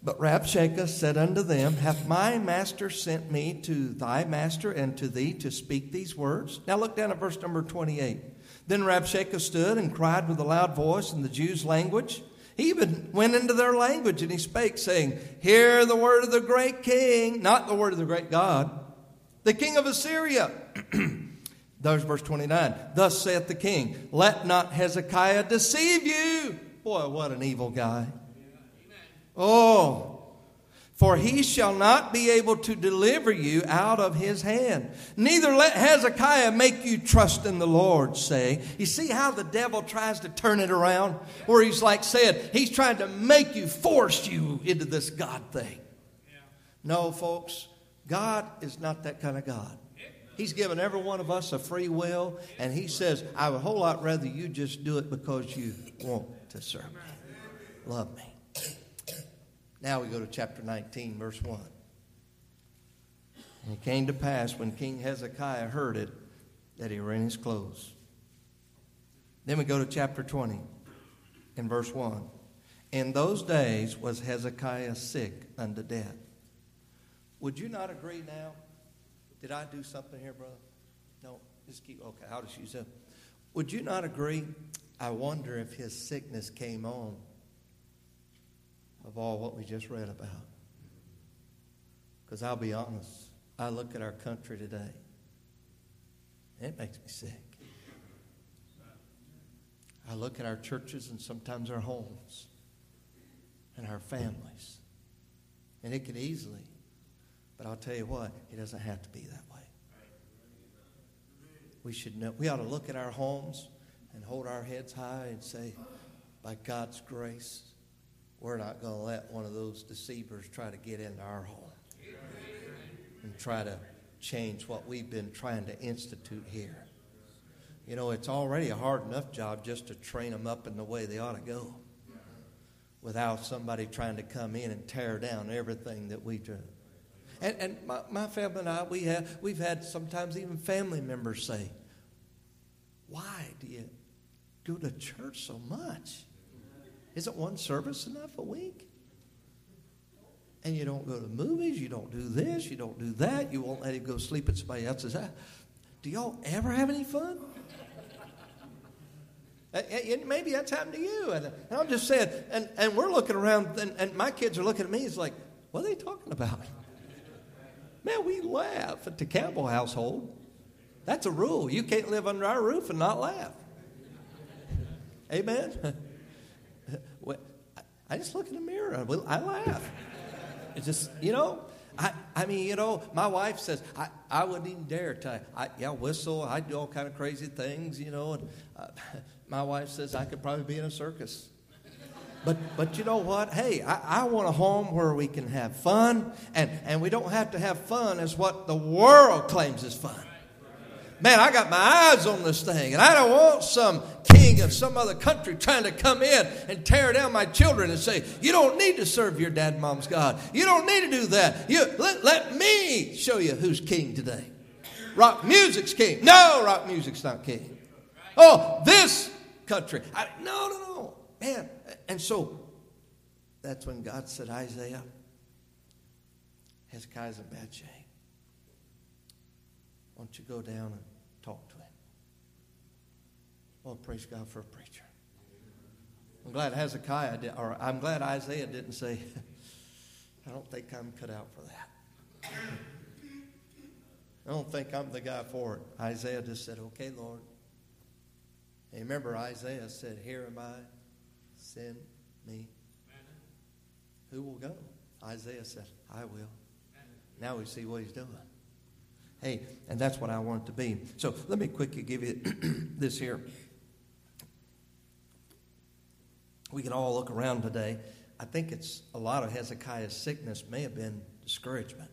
But Rabshakeh said unto them, hath my master sent me to thy master and to thee to speak these words? Now look down at verse number twenty-eight. Then Rabshakeh stood and cried with a loud voice in the Jews' language. He even went into their language, and he spake, saying, hear the word of the great king, not the word of the great God, the king of Assyria. There's verse twenty-nine. Thus saith the king, let not Hezekiah deceive you. Boy, what an evil guy. Oh, for he shall not be able to deliver you out of his hand. Neither let Hezekiah make you trust in the Lord, saying. You see how the devil tries to turn it around? Where he's like said, he's trying to make you, force you into this God thing. Yeah. No, folks, God is not that kind of God. He's given every one of us a free will, and he says, I would a whole lot rather you just do it because you want to serve me. Love me. Now we go to chapter nineteen, verse one. And it came to pass when King Hezekiah heard it that he rent his clothes. Then we go to chapter twenty and verse one. In those days was Hezekiah sick unto death. Would you not agree now? Did I do something here, brother? No, just keep, okay, I'll just use that. Would you not agree? I wonder if his sickness came on of all what we just read about. Because I'll be honest, I look at our country today. It makes me sick. I look at our churches and sometimes our homes and our families. And it could easily, but I'll tell you what, it doesn't have to be that way. We should know. We ought to look at our homes and hold our heads high and say, by God's grace, we're not going to let one of those deceivers try to get into our home and try to change what we've been trying to institute here. You know, it's already a hard enough job just to train them up in the way they ought to go without somebody trying to come in and tear down everything that we do. And, and my, my family and I, we have, we've had sometimes even family members say, why do you go to church so much? Isn't one service enough a week? And you don't go to movies, you don't do this, you don't do that, you won't let him go sleep at somebody else's house. Do y'all ever have any fun? And maybe that's happened to you. And I'm just saying, and, and we're looking around, and, and my kids are looking at me, it's like, what are they talking about? Man, we laugh at the Campbell household. That's a rule. You can't live under our roof and not laugh. Amen? I just look in the mirror. I laugh. It's just, you know, I, I mean, you know, my wife says, I, I wouldn't even dare tell you. I, I whistle. I do all kind of crazy things, you know. And uh, my wife says I could probably be in a circus. But but you know what? Hey, I, I want a home where we can have fun, and, and we don't have to have fun as what the world claims is fun. Man, I got my eyes on this thing, and I don't want some king of some other country trying to come in and tear down my children and say, you don't need to serve your dad and mom's God. You don't need to do that. You let, let me show you who's king today. Rock music's king. No, rock music's not king. Oh, this country. I, no, no, no. Man, and so that's when God said, Isaiah, Hezekiah's in bad shape. Why don't you go down and talk to him? Well, praise God for a preacher. I'm glad Hezekiah did, or I'm glad Isaiah didn't say, I don't think I'm cut out for that. I don't think I'm the guy for it. Isaiah just said, okay, Lord. And remember, Isaiah said, here am I, send me. Who will go? Isaiah said, I will. Now we see what he's doing. Hey, and that's what I want it to be. So let me quickly give you this here. We can all look around today. I think it's a lot of Hezekiah's sickness may have been discouragement.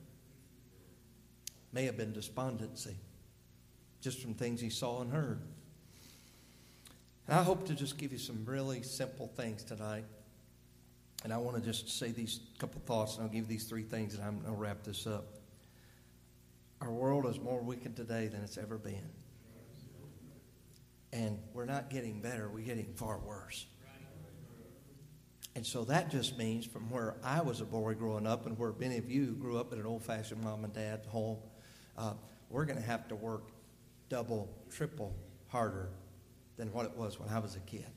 May have been despondency. Just from things he saw and heard. And I hope to just give you some really simple things tonight. And I want to just say these couple thoughts, and I'll give you these three things, and I'm going to wrap this up. Our world is more wicked today than it's ever been. And we're not getting better. We're getting far worse. And so that just means from where I was a boy growing up and where many of you grew up in an old-fashioned mom and dad home, uh, we're going to have to work double, triple harder than what it was when I was a kid.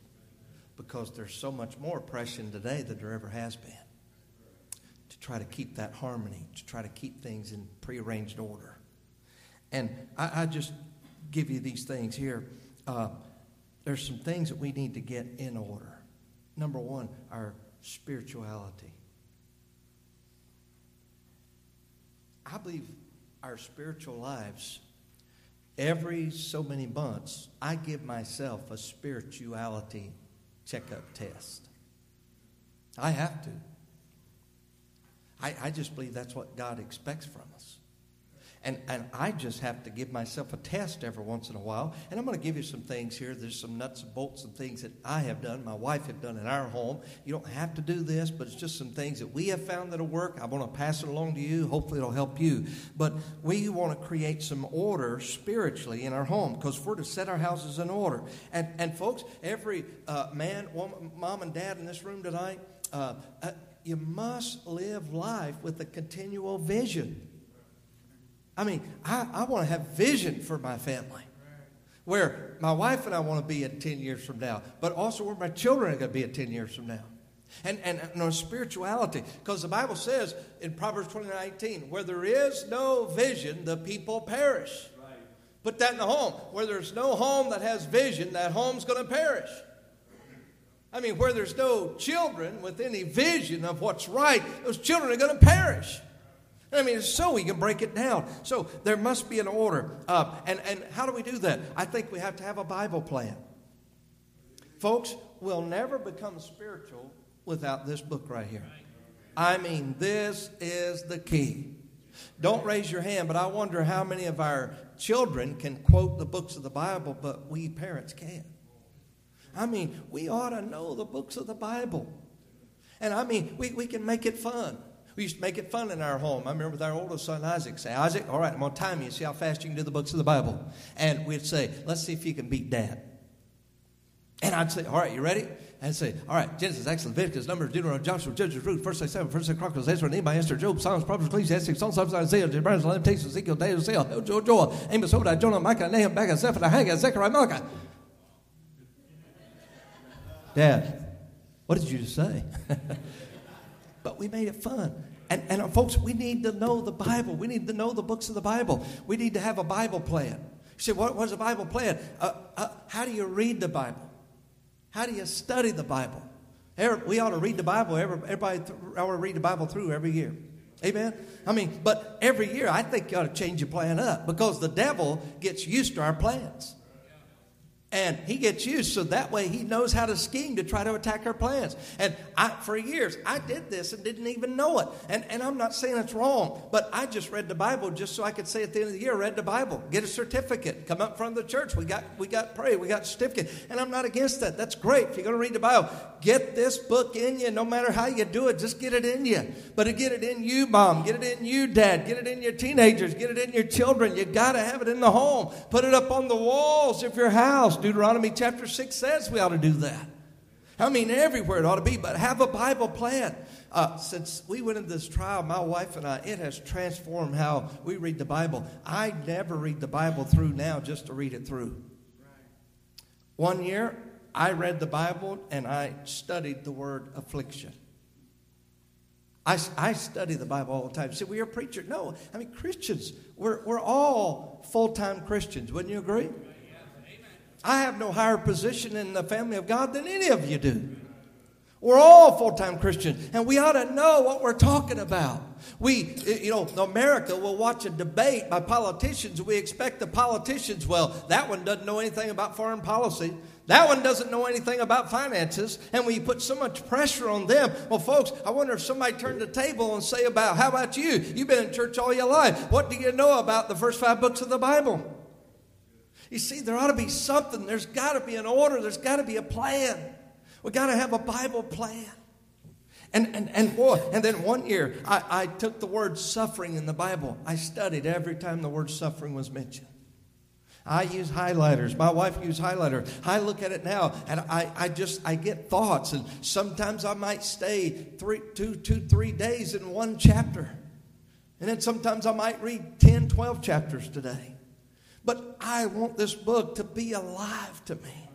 Because there's so much more oppression today than there ever has been. To try to keep that harmony, to try to keep things in prearranged order. And I, I just give you these things here. Uh, there's some things that we need to get in order. Number one, our spirituality. I believe our spiritual lives, every so many months, I give myself a spirituality checkup test. I have to. I, I just believe that's what God expects from us. And and I just have to give myself a test every once in a while. And I'm going to give you some things here. There's some nuts and bolts and things that I have done, my wife have done in our home. You don't have to do this, but it's just some things that we have found that'll work. I want to pass it along to you. Hopefully it'll help you. But we want to create some order spiritually in our home, because we're to set our houses in order. And, and folks, every uh, man, woman, mom and dad in this room tonight, uh, uh, you must live life with a continual vision. I mean, I, I want to have vision for my family, where my wife and I want to be at ten years from now, but also where my children are going to be at ten years from now. And, and, and on spirituality, because the Bible says in Proverbs twenty-nine eighteen, where there is no vision, the people perish. Right. Put that in the home. Where there's no home that has vision, that home's going to perish. I mean, where there's no children with any vision of what's right, those children are going to perish. I mean, so we can break it down. So there must be an order. Uh, and, and how do we do that? I think we have to have a Bible plan. Folks, we'll never become spiritual without this book right here. I mean, this is the key. Don't raise your hand, but I wonder how many of our children can quote the books of the Bible, but we parents can't. I mean, we ought to know the books of the Bible. And I mean, we, we can make it fun. We used to make it fun in our home. I remember with our oldest son, Isaac, say, Isaac, all right, I'm going to time you. See how fast you can do the books of the Bible. And we'd say, let's see if you can beat Dad. And I'd say, all right, you ready? And I'd say, all right, Genesis, Exodus, Leviticus, Numbers, Deuteronomy, Joshua, Judges, Ruth, First Kings seven, First Kings Chronicles, Ezra, Nehemiah, Esther, Job, Psalms, Proverbs, Ecclesiastes, Psalms, Psalms, Isaiah, Jeremiah, Lamentations, Ezekiel, Daniel, Joel, Joel, Joel, Amos, Obadiah, Jonah, Micah, Nahum, Baga, Zephaniah, Haggai, Zechariah, Malachi. Dad, what did you just say? But we made it fun. And, and uh, folks, we need to know the Bible. We need to know the books of the Bible. We need to have a Bible plan. You say, what, what is a Bible plan? Uh, uh, how do you read the Bible? How do you study the Bible? Every, we ought to read the Bible. Every, everybody th- ought to read the Bible through every year. Amen? I mean, but every year, I think you ought to change your plan up, because the devil gets used to our plans. And he gets used, so that way he knows how to scheme to try to attack our plans. And I, for years, I did this and didn't even know it. And, and I'm not saying it's wrong, but I just read the Bible just so I could say at the end of the year, read the Bible, get a certificate, come up in front of the church. We got we got prayer, we got certificate. And I'm not against that. That's great. If you're going to read the Bible, get this book in you. No matter how you do it, just get it in you. But to get it in you, Mom, get it in you, Dad, get it in your teenagers, get it in your children. You got to have it in the home. Put it up on the walls of your house. Deuteronomy chapter six says we ought to do that. I mean, everywhere it ought to be, but have a Bible plan. Uh, since we went into this trial, my wife and I, it has transformed how we read the Bible. I never read the Bible through now just to read it through. One year, I read the Bible and I studied the word affliction. I, I study the Bible all the time. See, we are preachers. No, I mean, Christians, we're, we're all full-time Christians. Wouldn't you agree? I have no higher position in the family of God than any of you do. We're all full-time Christians, and we ought to know what we're talking about. We, you know, in America, we'll watch a debate by politicians. We expect the politicians, well, that one doesn't know anything about foreign policy. That one doesn't know anything about finances. And we put so much pressure on them. Well, folks, I wonder if somebody turned the table and say about, how about you? You've been in church all your life. What do you know about the first five books of the Bible? You see, there ought to be something. There's got to be an order. There's got to be a plan. We've got to have a Bible plan. And and and boy, and then one year, I, I took the word suffering in the Bible. I studied every time the word suffering was mentioned. I use highlighters. My wife used highlighters. I look at it now, and I, I just, I get thoughts. And sometimes I might stay three, two, two, three days in one chapter. And then sometimes I might read ten, twelve chapters today. But I want this book to be alive to me,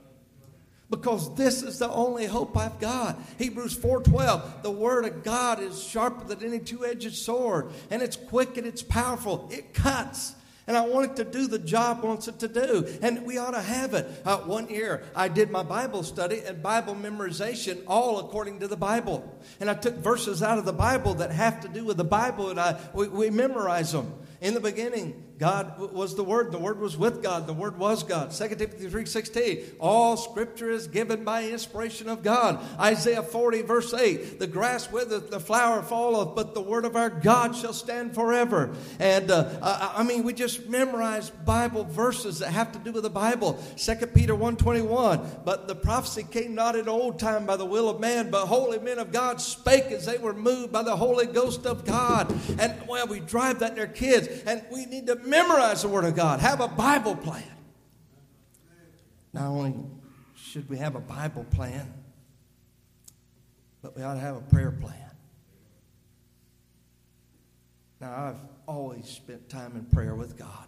because this is the only hope I've got. Hebrews four twelve, the word of God is sharper than any two-edged sword, and it's quick and it's powerful. It cuts. And I want it to do the job it wants it to do. And we ought to have it. Uh, one year, I did my Bible study and Bible memorization all according to the Bible. And I took verses out of the Bible that have to do with the Bible, and I we, we memorize them. In the beginning, God was the Word. The Word was with God. The Word was God. Second Timothy three sixteen, all Scripture is given by inspiration of God. Isaiah forty, verse eight, the grass withereth, the flower falleth, but the Word of our God shall stand forever. And, uh, I, I mean, we just memorize Bible verses that have to do with the Bible. Second Peter one twenty-one, but the prophecy came not in old time by the will of man, but holy men of God spake as they were moved by the Holy Ghost of God. And, well, we drive that in our kids, and we need to memorize the Word of God. Have a Bible plan. Not only should we have a Bible plan, but we ought to have a prayer plan. Now, I've always spent time in prayer with God.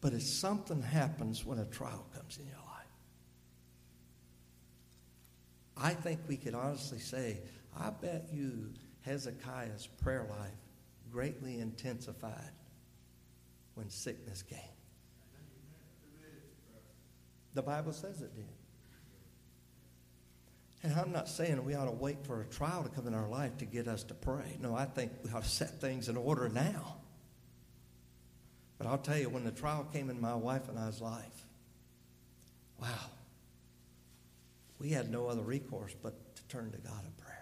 But if something happens when a trial comes in your life, I think we could honestly say, I bet you Hezekiah's prayer life greatly intensified when sickness came. The Bible says it did. And I'm not saying we ought to wait for a trial to come in our life to get us to pray. No, I think we ought to set things in order now. But I'll tell you, when the trial came in my wife and I's life, wow, we had no other recourse but to turn to God in prayer.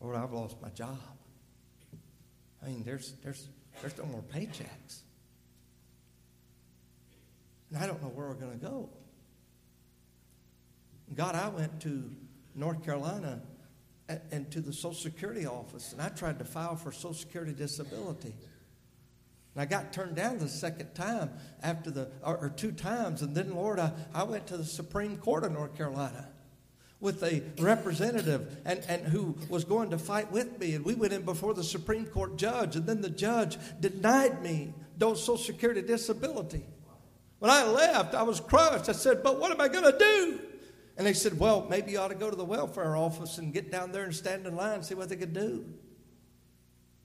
Lord, I've lost my job. I mean, there's, there's, there's no more paychecks. And I don't know where we're going to go. God, I went to North Carolina and, and to the Social Security office, and I tried to file for Social Security disability. And I got turned down the second time after the, or, or two times. And then, Lord, I, I went to the Supreme Court of North Carolina with a representative and, and who was going to fight with me. And we went in before the Supreme Court judge. And then the judge denied me those Social Security disability. When I left, I was crushed. I said, but what am I going to do? And they said, well, maybe you ought to go to the welfare office and get down there and stand in line and see what they could do.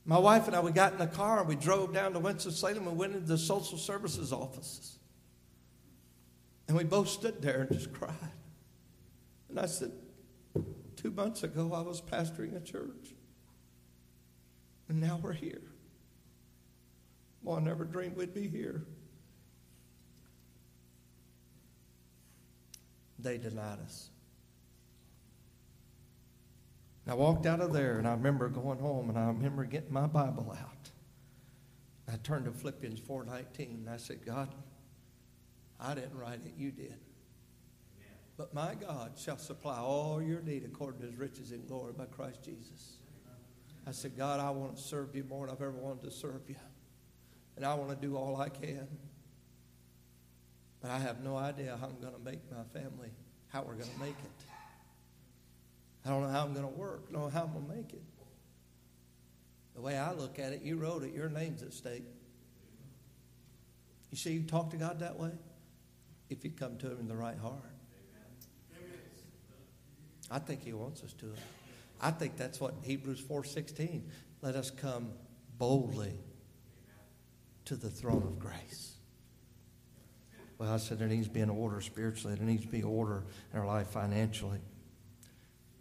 My wife and I, we got in the car and we drove down to Winston-Salem and went into the social services offices. And we both stood there and just cried. And I said, two months ago I was pastoring a church. And now we're here. Boy, I never dreamed we'd be here. They denied us. And I walked out of there, and I remember going home, and I remember getting my Bible out. I turned to Philippians four nineteen, and I said, God, I didn't write it, you did. Amen. But my God shall supply all your need according to his riches in glory by Christ Jesus. I said, God, I want to serve you more than I've ever wanted to serve you. And I want to do all I can. But I have no idea how I'm going to make my family, how we're going to make it. I don't know how I'm going to work. I don't know how I'm going to make it. The way I look at it, you wrote it. Your name's at stake. You see, you talk to God that way if you come to him in the right heart. I think he wants us to. I think that's what Hebrews four sixteen, let us come boldly to the throne of grace. Well, I said there needs to be an order spiritually. There needs to be order in our life financially.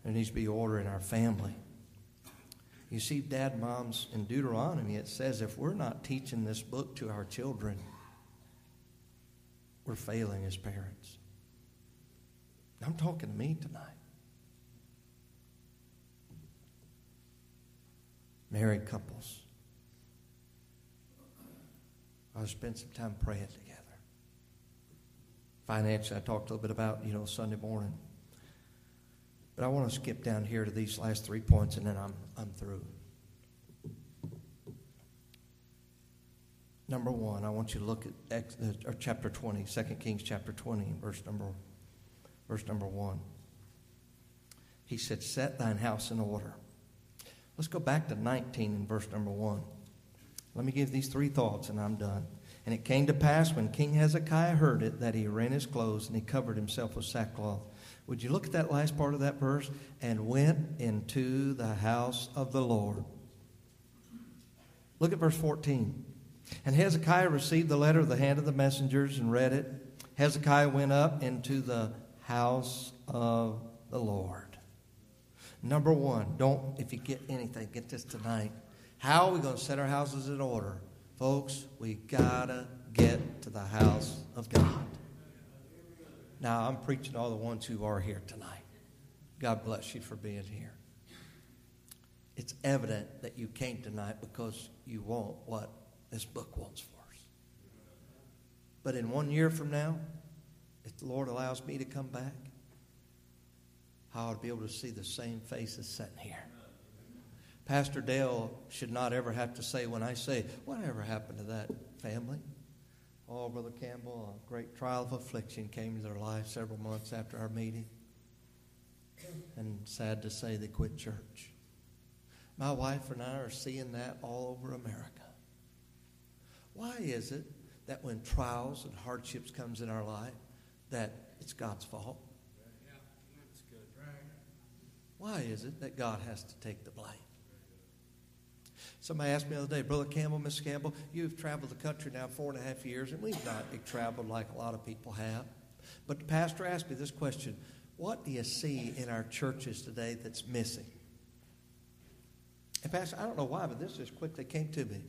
There needs to be order in our family. You see, dad, moms, in Deuteronomy, it says if we're not teaching this book to our children, we're failing as parents. I'm talking to me tonight. Married couples. I'll spend some time praying together. Financially, I talked a little bit about, you know, Sunday morning. But I want to skip down here to these last three points, and then I'm I'm through. Number one, I want you to look at chapter twenty, Second Kings chapter twenty, verse number, verse number one. He said, set thine house in order. Let's go back to nineteen in verse number one. Let me give these three thoughts, and I'm done. And it came to pass when King Hezekiah heard it that he rent his clothes and he covered himself with sackcloth. Would you look at that last part of that verse? And went into the house of the Lord. Look at verse fourteen. And Hezekiah received the letter of the hand of the messengers and read it. Hezekiah went up into the house of the Lord. Number one, don't, if you get anything, get this tonight. How are we going to set our houses in order? Folks, we got to get to the house of God. Now, I'm preaching to all the ones who are here tonight. God bless you for being here. It's evident that you came tonight because you want what this book wants for us. But in one year from now, if the Lord allows me to come back, I'll be able to see the same faces sitting here. Pastor Dale should not ever have to say when I say, whatever happened to that family? Oh, Brother Campbell, a great trial of affliction came to their life several months after our meeting. And sad to say, they quit church. My wife and I are seeing that all over America. Why is it that when trials and hardships comes in our life, that it's God's fault? Why is it that God has to take the blame? Somebody asked me the other day, Brother Campbell, Miss Campbell, you've traveled the country now four and a half years, and we've not traveled like a lot of people have. But the pastor asked me this question, what do you see in our churches today that's missing? And Pastor, I don't know why, but this just quickly came to me.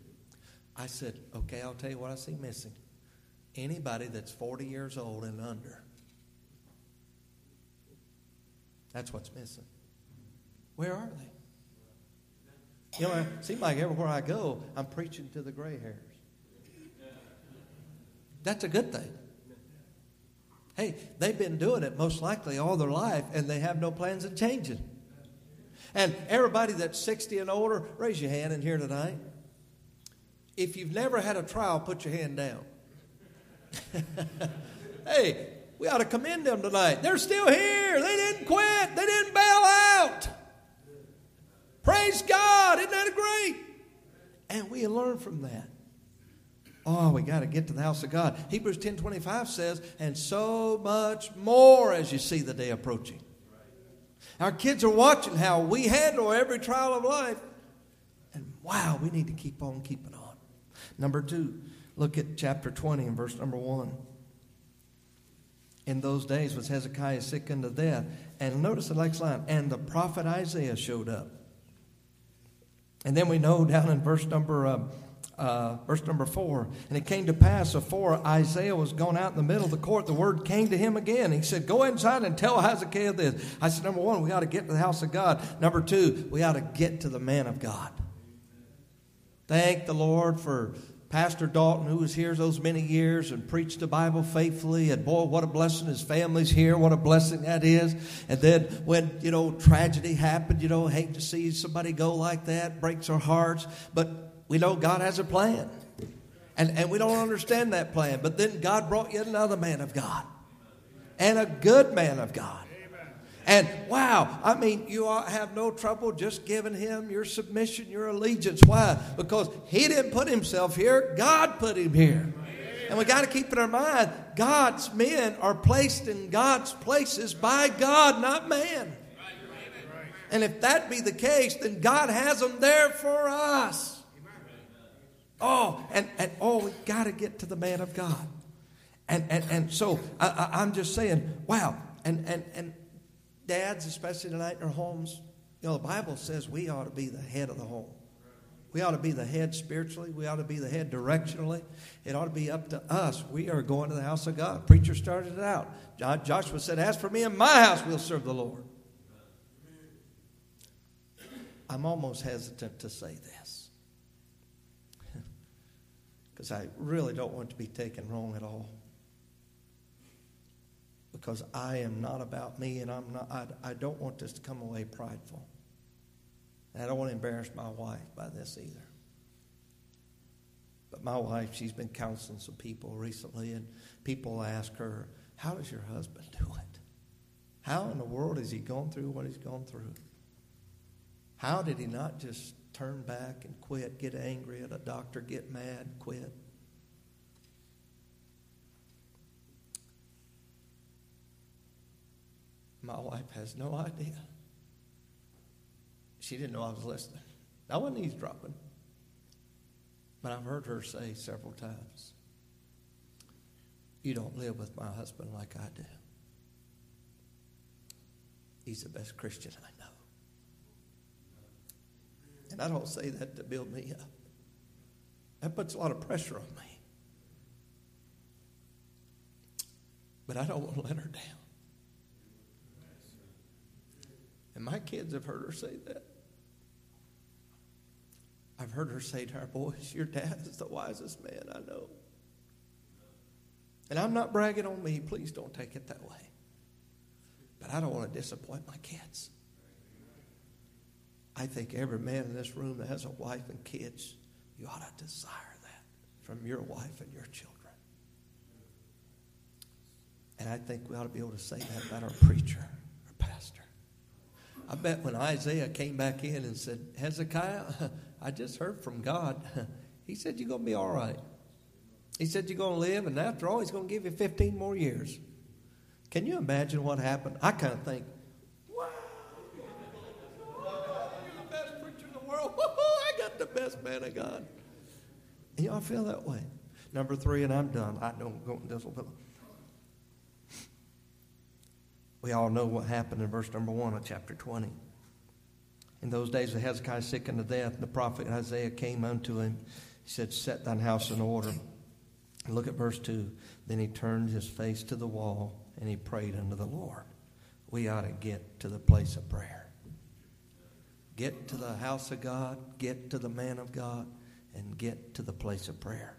I said, okay, I'll tell you what I see missing. Anybody that's forty years old and under. That's what's missing. Where are they? You know, it seems like everywhere I go, I'm preaching to the gray hairs. That's a good thing. Hey, they've been doing it most likely all their life, and they have no plans of changing. And everybody that's sixty and older, raise your hand in here tonight. If you've never had a trial, put your hand down. Hey, we ought to commend them tonight. They're still here. They didn't quit. They didn't bail out. Praise God. Isn't that great? And we learn from that. Oh, we got to get to the house of God. Hebrews ten twenty-five says, and so much more as you see the day approaching. Our kids are watching how we handle every trial of life. And wow, we need to keep on keeping on. Number two, look at chapter twenty and verse number one. In those days was Hezekiah sick unto death. And notice the next line, and the prophet Isaiah showed up. And then we know down in verse number uh, uh, verse number four, and it came to pass afore Isaiah was gone out in the middle of the court, the word came to him again. He said, go inside and tell Hezekiah this. I said, number one, we ought to get to the house of God. Number two, we ought to get to the man of God. Thank the Lord for Pastor Dalton, who was here those many years and preached the Bible faithfully. And boy, what a blessing. His family's here. What a blessing that is. And then when, you know, tragedy happened, you know, hate to see somebody go like that. Breaks our hearts. But we know God has a plan. And, and we don't understand that plan. But then God brought yet another man of God. And a good man of God. And wow, I mean, you have no trouble just giving him your submission, your allegiance. Why? Because he didn't put himself here. God put him here. And we got to keep in our mind, God's men are placed in God's places by God, not man. And if that be the case, then God has them there for us. Oh, and, and oh, we got to get to the man of God. And and, and so I, I, I'm just saying, wow, and and and. Dads, especially tonight in their homes, you know, the Bible says we ought to be the head of the home. We ought to be the head spiritually. We ought to be the head directionally. It ought to be up to us. We are going to the house of God. Preacher started it out. Joshua said, as for me and my house, we'll serve the Lord. I'm almost hesitant to say this because I really don't want to be taken wrong at all. Because I am not about me, and I'm not. I, I don't want this to come away prideful. And I don't want to embarrass my wife by this either. But my wife, she's been counseling some people recently, and people ask her, how does your husband do it? How in the world is he going through what he's going through? How did he not just turn back and quit, get angry at a doctor, get mad, quit? My wife has no idea. She didn't know I was listening. I wasn't eavesdropping. But I've heard her say several times, you don't live with my husband like I do. He's the best Christian I know. And I don't say that to build me up. That puts a lot of pressure on me. But I don't want to let her down. And my kids have heard her say that. I've heard her say to our boys, your dad is the wisest man I know. And I'm not bragging on me. Please don't take it that way. But I don't want to disappoint my kids. I think every man in this room that has a wife and kids, you ought to desire that from your wife and your children. And I think we ought to be able to say that about our preacher, our pastor. I bet when Isaiah came back in and said, Hezekiah, I just heard from God. He said, you're going to be all right. He said, you're going to live, and after all, he's going to give you fifteen more years. Can you imagine what happened? I kind of think, wow, oh, you're the best preacher in the world. Woo-hoo, I got the best man of God. And y'all feel that way. Number three, and I'm done. I don't go into this little. We all know what happened in verse number one of chapter twenty. In those days, Hezekiah sick unto death, the prophet Isaiah came unto him. He said, set thine house in order. And look at verse two. Then he turned his face to the wall, and he prayed unto the Lord. We ought to get to the place of prayer. Get to the house of God, get to the man of God, and get to the place of prayer.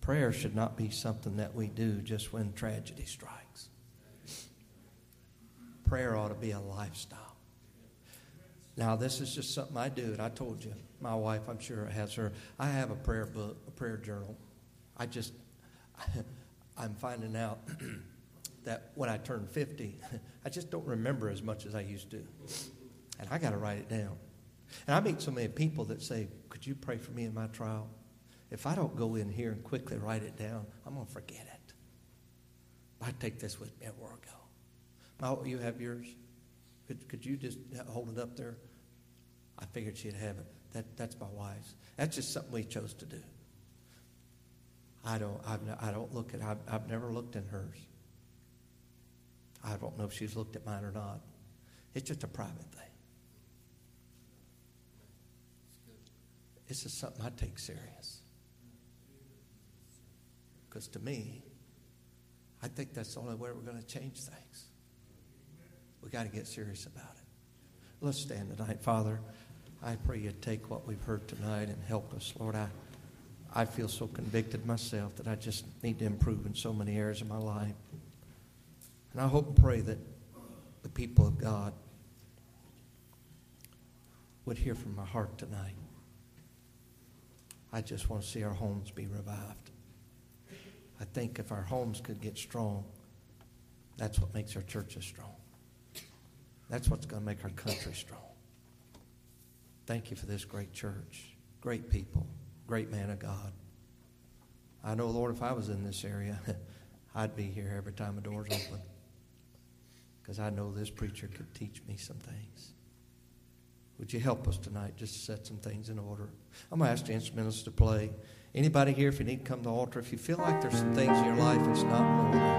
Prayer should not be something that we do just when tragedy strikes. Prayer ought to be a lifestyle. Now, this is just something I do, and I told you, my wife, I'm sure has her. I have a prayer book, a prayer journal. I just, I'm finding out that when I turn fifty, I just don't remember as much as I used to. And I got to write it down. And I meet so many people that say, could you pray for me in my trial? If I don't go in here and quickly write it down, I'm going to forget it. I take this with me at work. Now, you have yours? Could, could you just hold it up there? I figured she'd have it. That That's my wife's. That's just something we chose to do. I don't I've, I don't look at I've, I've never looked in hers. I don't know if she's looked at mine or not. It's just a private thing. It's just something I take serious. Because to me, I think that's the only way we're going to change things. We've got to get serious about it. Let's stand tonight. Father, I pray you take what we've heard tonight and help us. Lord, I, I feel so convicted myself that I just need to improve in so many areas of my life. And I hope and pray that the people of God would hear from my heart tonight. I just want to see our homes be revived. I think if our homes could get strong, that's what makes our churches strong. That's what's going to make our country strong. Thank you for this great church, great people, great man of God. I know, Lord, if I was in this area, I'd be here every time the door's open, because I know this preacher could teach me some things. Would you help us tonight just set some things in order? I'm going to ask the instrumentalists to play. Anybody here, if you need to come to the altar, if you feel like there's some things in your life that's not normal.